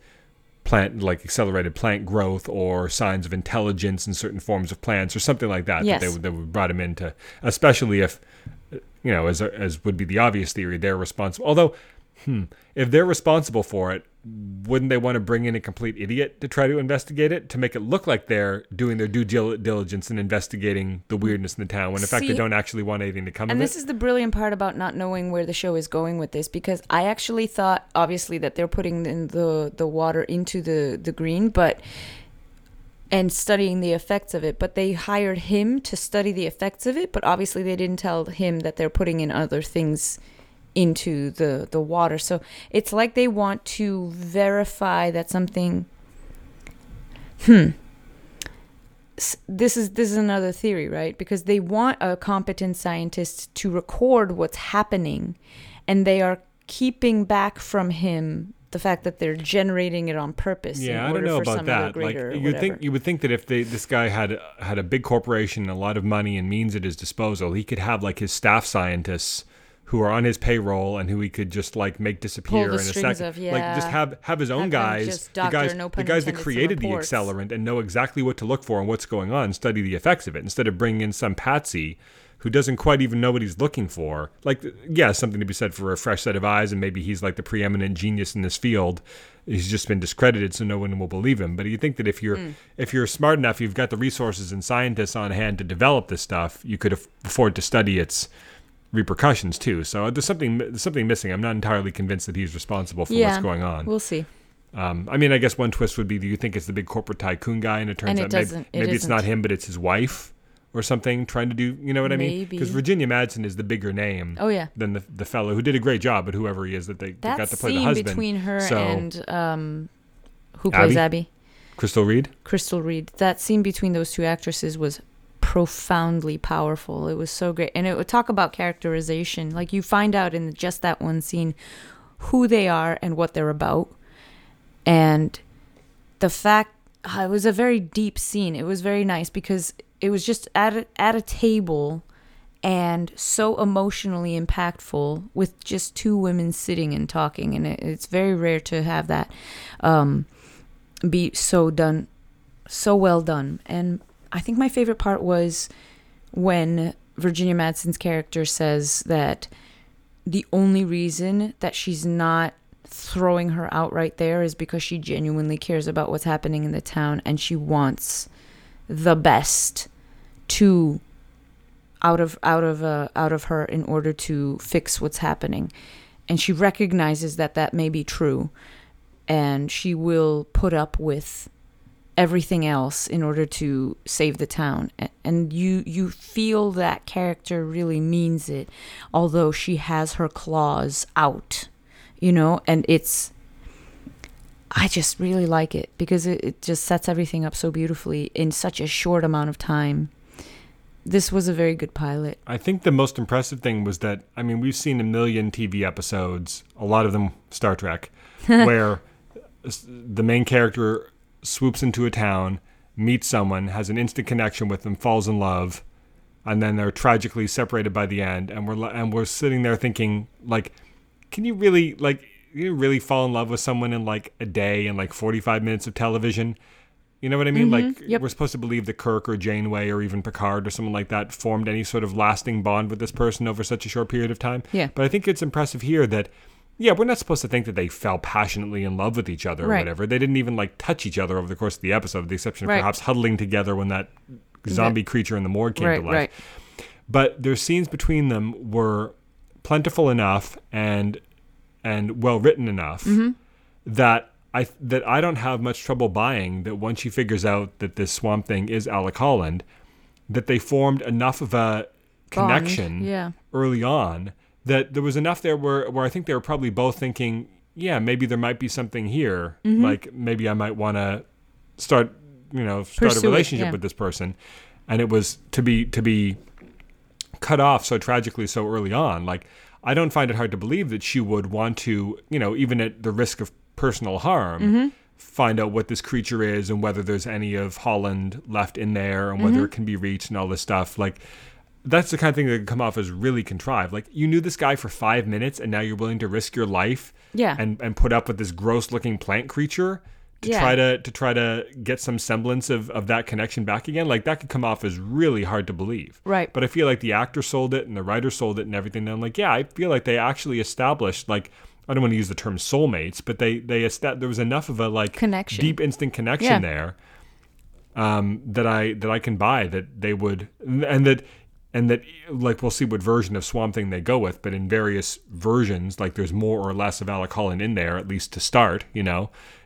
plant, like accelerated plant growth or signs of intelligence in certain forms of plants or something like that. Yes. That they would brought him into, especially if, you know, as would be the obvious theory, they're responsible. Although, if they're responsible for it, wouldn't they want to bring in a complete idiot to try to investigate it, to make it look like they're doing their due diligence and investigating the weirdness in the town, when in fact they don't actually want anything to come of it? And this is the brilliant part about not knowing where the show is going with this, because I actually thought, obviously, that they're putting in the water into the green, but... and studying the effects of it, but they hired him to study the effects of it, but obviously they didn't tell him that they're putting in other things into the water. So it's like they want to verify that something... This is another theory, right? Because they want a competent scientist to record what's happening, and they are keeping back from him the fact that they're generating it on purpose. Yeah, I don't know about that. Like, you would think that if this guy had a big corporation and a lot of money and means at his disposal, he could have like his staff scientists who are on his payroll and who he could just like make disappear in a second. Like just have his own guys, the guys that created the accelerant and know exactly what to look for and what's going on, study the effects of it, instead of bringing in some patsy who doesn't quite even know what he's looking for. Like, yeah, something to be said for a fresh set of eyes, and maybe he's like the preeminent genius in this field. He's just been discredited, so no one will believe him. But you think that if you're smart enough, you've got the resources and scientists on hand to develop this stuff, you could afford to study its repercussions too. So there's something missing. I'm not entirely convinced that he's responsible for what's going on. We'll see. I mean, I guess one twist would be, do you think it's the big corporate tycoon guy, and it turns out maybe it's not him, but it's his wife or something, trying to do, you know what I mean? Because Virginia Madsen is the bigger name than the fellow who did a great job, but whoever he is that they got to play the husband. That scene between her and who plays Abby? Crystal Reed. That scene between those two actresses was profoundly powerful. It was so great. And it would talk about characterization. Like, you find out in just that one scene who they are and what they're about. And the fact... it was a very deep scene. It was very nice because... it was just at a table and so emotionally impactful with just two women sitting and talking. And it's very rare to have that be so done, so well done. And I think my favorite part was when Virginia Madsen's character says that the only reason that she's not throwing her out right there is because she genuinely cares about what's happening in the town, and she wants... the best to out of her in order to fix what's happening, and she recognizes that may be true, and she will put up with everything else in order to save the town. And you feel that character really means it, although she has her claws out, you know. And I just really like it because it just sets everything up so beautifully in such a short amount of time. This was a very good pilot. I think the most impressive thing was that, I mean, we've seen a million TV episodes, a lot of them Star Trek, where the main character swoops into a town, meets someone, has an instant connection with them, falls in love, and then they're tragically separated by the end. And we're sitting there thinking, like, can you really, like... you really fall in love with someone in like a day and like 45 minutes of television. You know what I mean? Mm-hmm. Like we're supposed to believe that Kirk or Janeway or even Picard or someone like that formed any sort of lasting bond with this person over such a short period of time. Yeah. But I think it's impressive here that, yeah, we're not supposed to think that they fell passionately in love with each other or whatever. They didn't even like touch each other over the course of the episode, with the exception of perhaps huddling together when that zombie creature in the morgue came to life. Right. But their scenes between them were plentiful enough and well written enough that I don't have much trouble buying that once she figures out that this swamp thing is Alec Holland, that they formed enough of a connection early on that there was enough there where I think they were probably both thinking, yeah, maybe there might be something here. Mm-hmm. Like maybe I might want to start pursue a relationship with this person. And it was to be cut off so tragically so early on. Like, I don't find it hard to believe that she would want to, even at the risk of personal harm, mm-hmm. find out what this creature is and whether there's any of Holland left in there and whether mm-hmm. it can be reached and all this stuff. Like, that's the kind of thing that can come off as really contrived. Like, you knew this guy for 5 minutes and now you're willing to risk your life and put up with this gross looking plant creature to try to get some semblance of that connection back again. Like, that could come off as really hard to believe. Right. But I feel like the actor sold it and the writer sold it and everything. And I'm like, yeah, I feel like they actually established, like, I don't want to use the term soulmates, but there was enough of a like connection, deep instant connection there that I can buy that they would, and that like we'll see what version of Swamp Thing they go with, but in various versions, like there's more or less of Alec Holland in there, at least to start.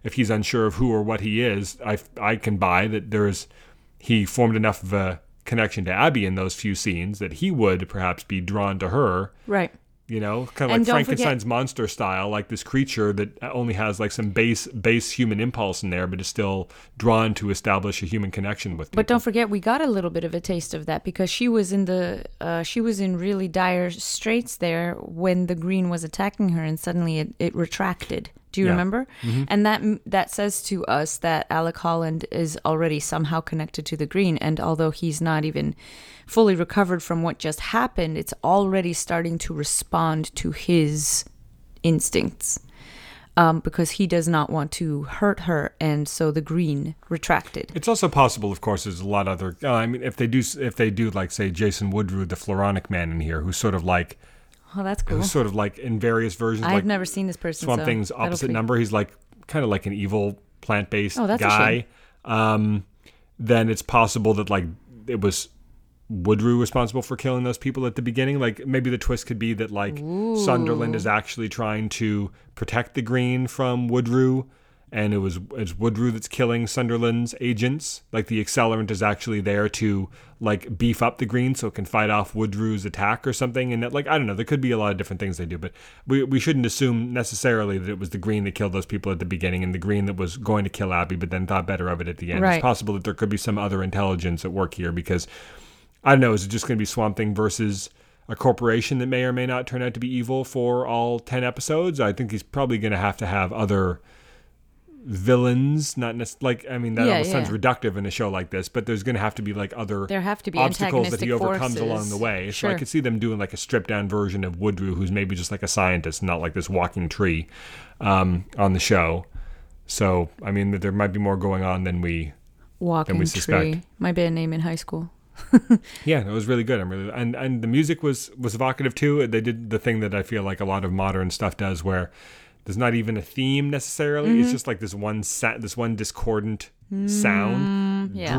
If he's unsure of who or what he is, I can buy that he formed enough of a connection to Abby in those few scenes that he would perhaps be drawn to her, right? Kind of like Frankenstein's monster style, like this creature that only has like some base human impulse in there, but is still drawn to establish a human connection with people. But don't forget, we got a little bit of a taste of that because she was in really dire straits there when the green was attacking her, and suddenly it retracted. Do you remember? Mm-hmm. And that says to us that Alec Holland is already somehow connected to the green. And although he's not even fully recovered from what just happened, it's already starting to respond to his instincts because he does not want to hurt her. And so the green retracted. It's also possible, of course, there's a lot of other... if they do, like, say, Jason Woodrue, the Floronic Man in here, who's sort of like... Oh, that's cool. Who's sort of like in various versions. I've never seen this person. Swamp Thing's opposite number. He's like kind of like an evil plant-based guy. Then it's possible that like it was Woodrue responsible for killing those people at the beginning. Like maybe the twist could be that like Sunderland is actually trying to protect the green from Woodrue, and it's Woodrue that's killing Sunderland's agents. Like the accelerant is actually there to like beef up the green so it can fight off Woodrue's attack or something. And that, like, I don't know, there could be a lot of different things they do, but we shouldn't assume necessarily that it was the green that killed those people at the beginning and the green that was going to kill Abby, but then thought better of it at the end. Right. It's possible that there could be some other intelligence at work here because, I don't know, is it just going to be Swamp Thing versus a corporation that may or may not turn out to be evil for all 10 episodes? I think he's probably going to have other villains, not necessarily, like, I mean, that almost sounds reductive in a show like this, but there's going to have to be like other obstacles that he overcomes along the way. Sure. So I could see them doing like a stripped down version of Woodrue, who's maybe just like a scientist, not like this walking tree on the show. So, I mean, there might be more going on than we suspect. Tree. My band name in high school. Yeah, it was really good. And the music was evocative too. They did the thing that I feel like a lot of modern stuff does where there's not even a theme necessarily. Mm-hmm. It's just like this one discordant sound. Yeah.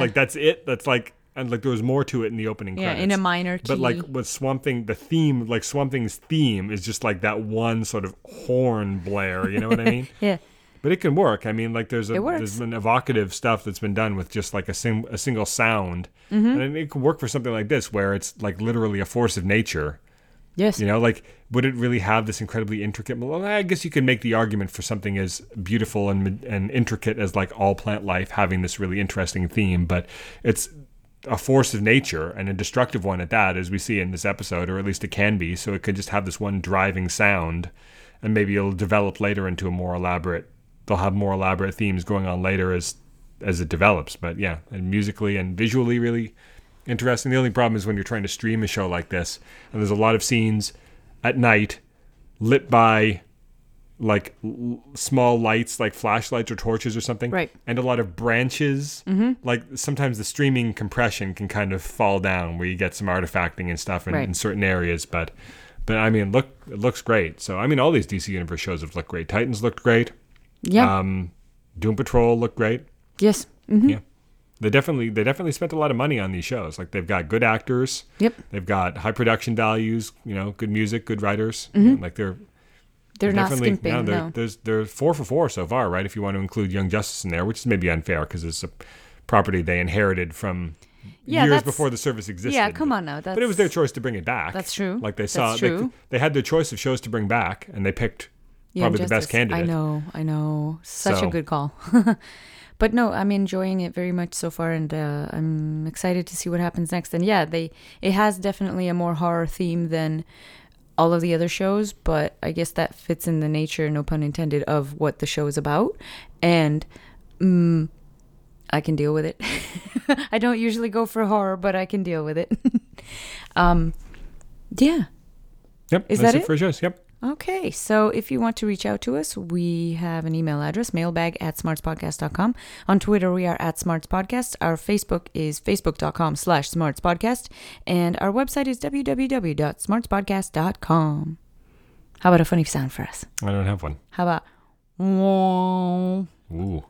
Like that's it. That's like, and like there was more to it in the opening credits. Yeah, in a minor key. But like with Swamp Thing, the theme, like Swamp Thing's theme is just like that one sort of horn blare. You know what I mean? Yeah. But it can work. I mean, like there's been evocative stuff that's been done with just like a single sound. Mm-hmm. And it could work for something like this where it's like literally a force of nature. Yes. Like, would it really have this incredibly intricate... Well, I guess you could make the argument for something as beautiful and intricate as, like, all plant life having this really interesting theme, but it's a force of nature and a destructive one at that, as we see in this episode, or at least it can be, so it could just have this one driving sound, and maybe it'll develop later into a more elaborate... They'll have more elaborate themes going on later as it develops, but yeah, and musically and visually really... interesting. The only problem is when you're trying to stream a show like this, and there's a lot of scenes at night lit by like small lights, like flashlights or torches or something, right? And a lot of branches. Mm-hmm. Like sometimes the streaming compression can kind of fall down where you get some artifacting and stuff in certain areas. But I mean, it looks great. So I mean, all these DC Universe shows have looked great. Titans looked great. Yeah. Doom Patrol looked great. Yes. Mm-hmm. Yeah. They definitely spent a lot of money on these shows. Like they've got good actors. Yep. They've got high production values. Good music, good writers. Mm-hmm. And like they're not skimping. They're 4 for 4 so far, right? If you want to include Young Justice in there, which is maybe unfair because it's a property they inherited from years before the service existed. Yeah, come on now. But it was their choice to bring it back. That's true. Like they saw, they had their choice of shows to bring back, and they picked probably the best candidate. I know. Such a good call. But no, I'm enjoying it very much so far, and I'm excited to see what happens next. And yeah, it has definitely a more horror theme than all of the other shows, but I guess that fits in the nature, no pun intended, of what the show is about. And I can deal with it. I don't usually go for horror, but I can deal with it. Yeah. Yep. Is that it for shows? Yep. Okay, so if you want to reach out to us, we have an email address, mailbag@smartspodcast.com. On Twitter, we are @smartspodcast. Our Facebook is facebook.com/smartspodcast. And our website is www.smartspodcast.com. How about a funny sound for us? I don't have one. How about... Ooh.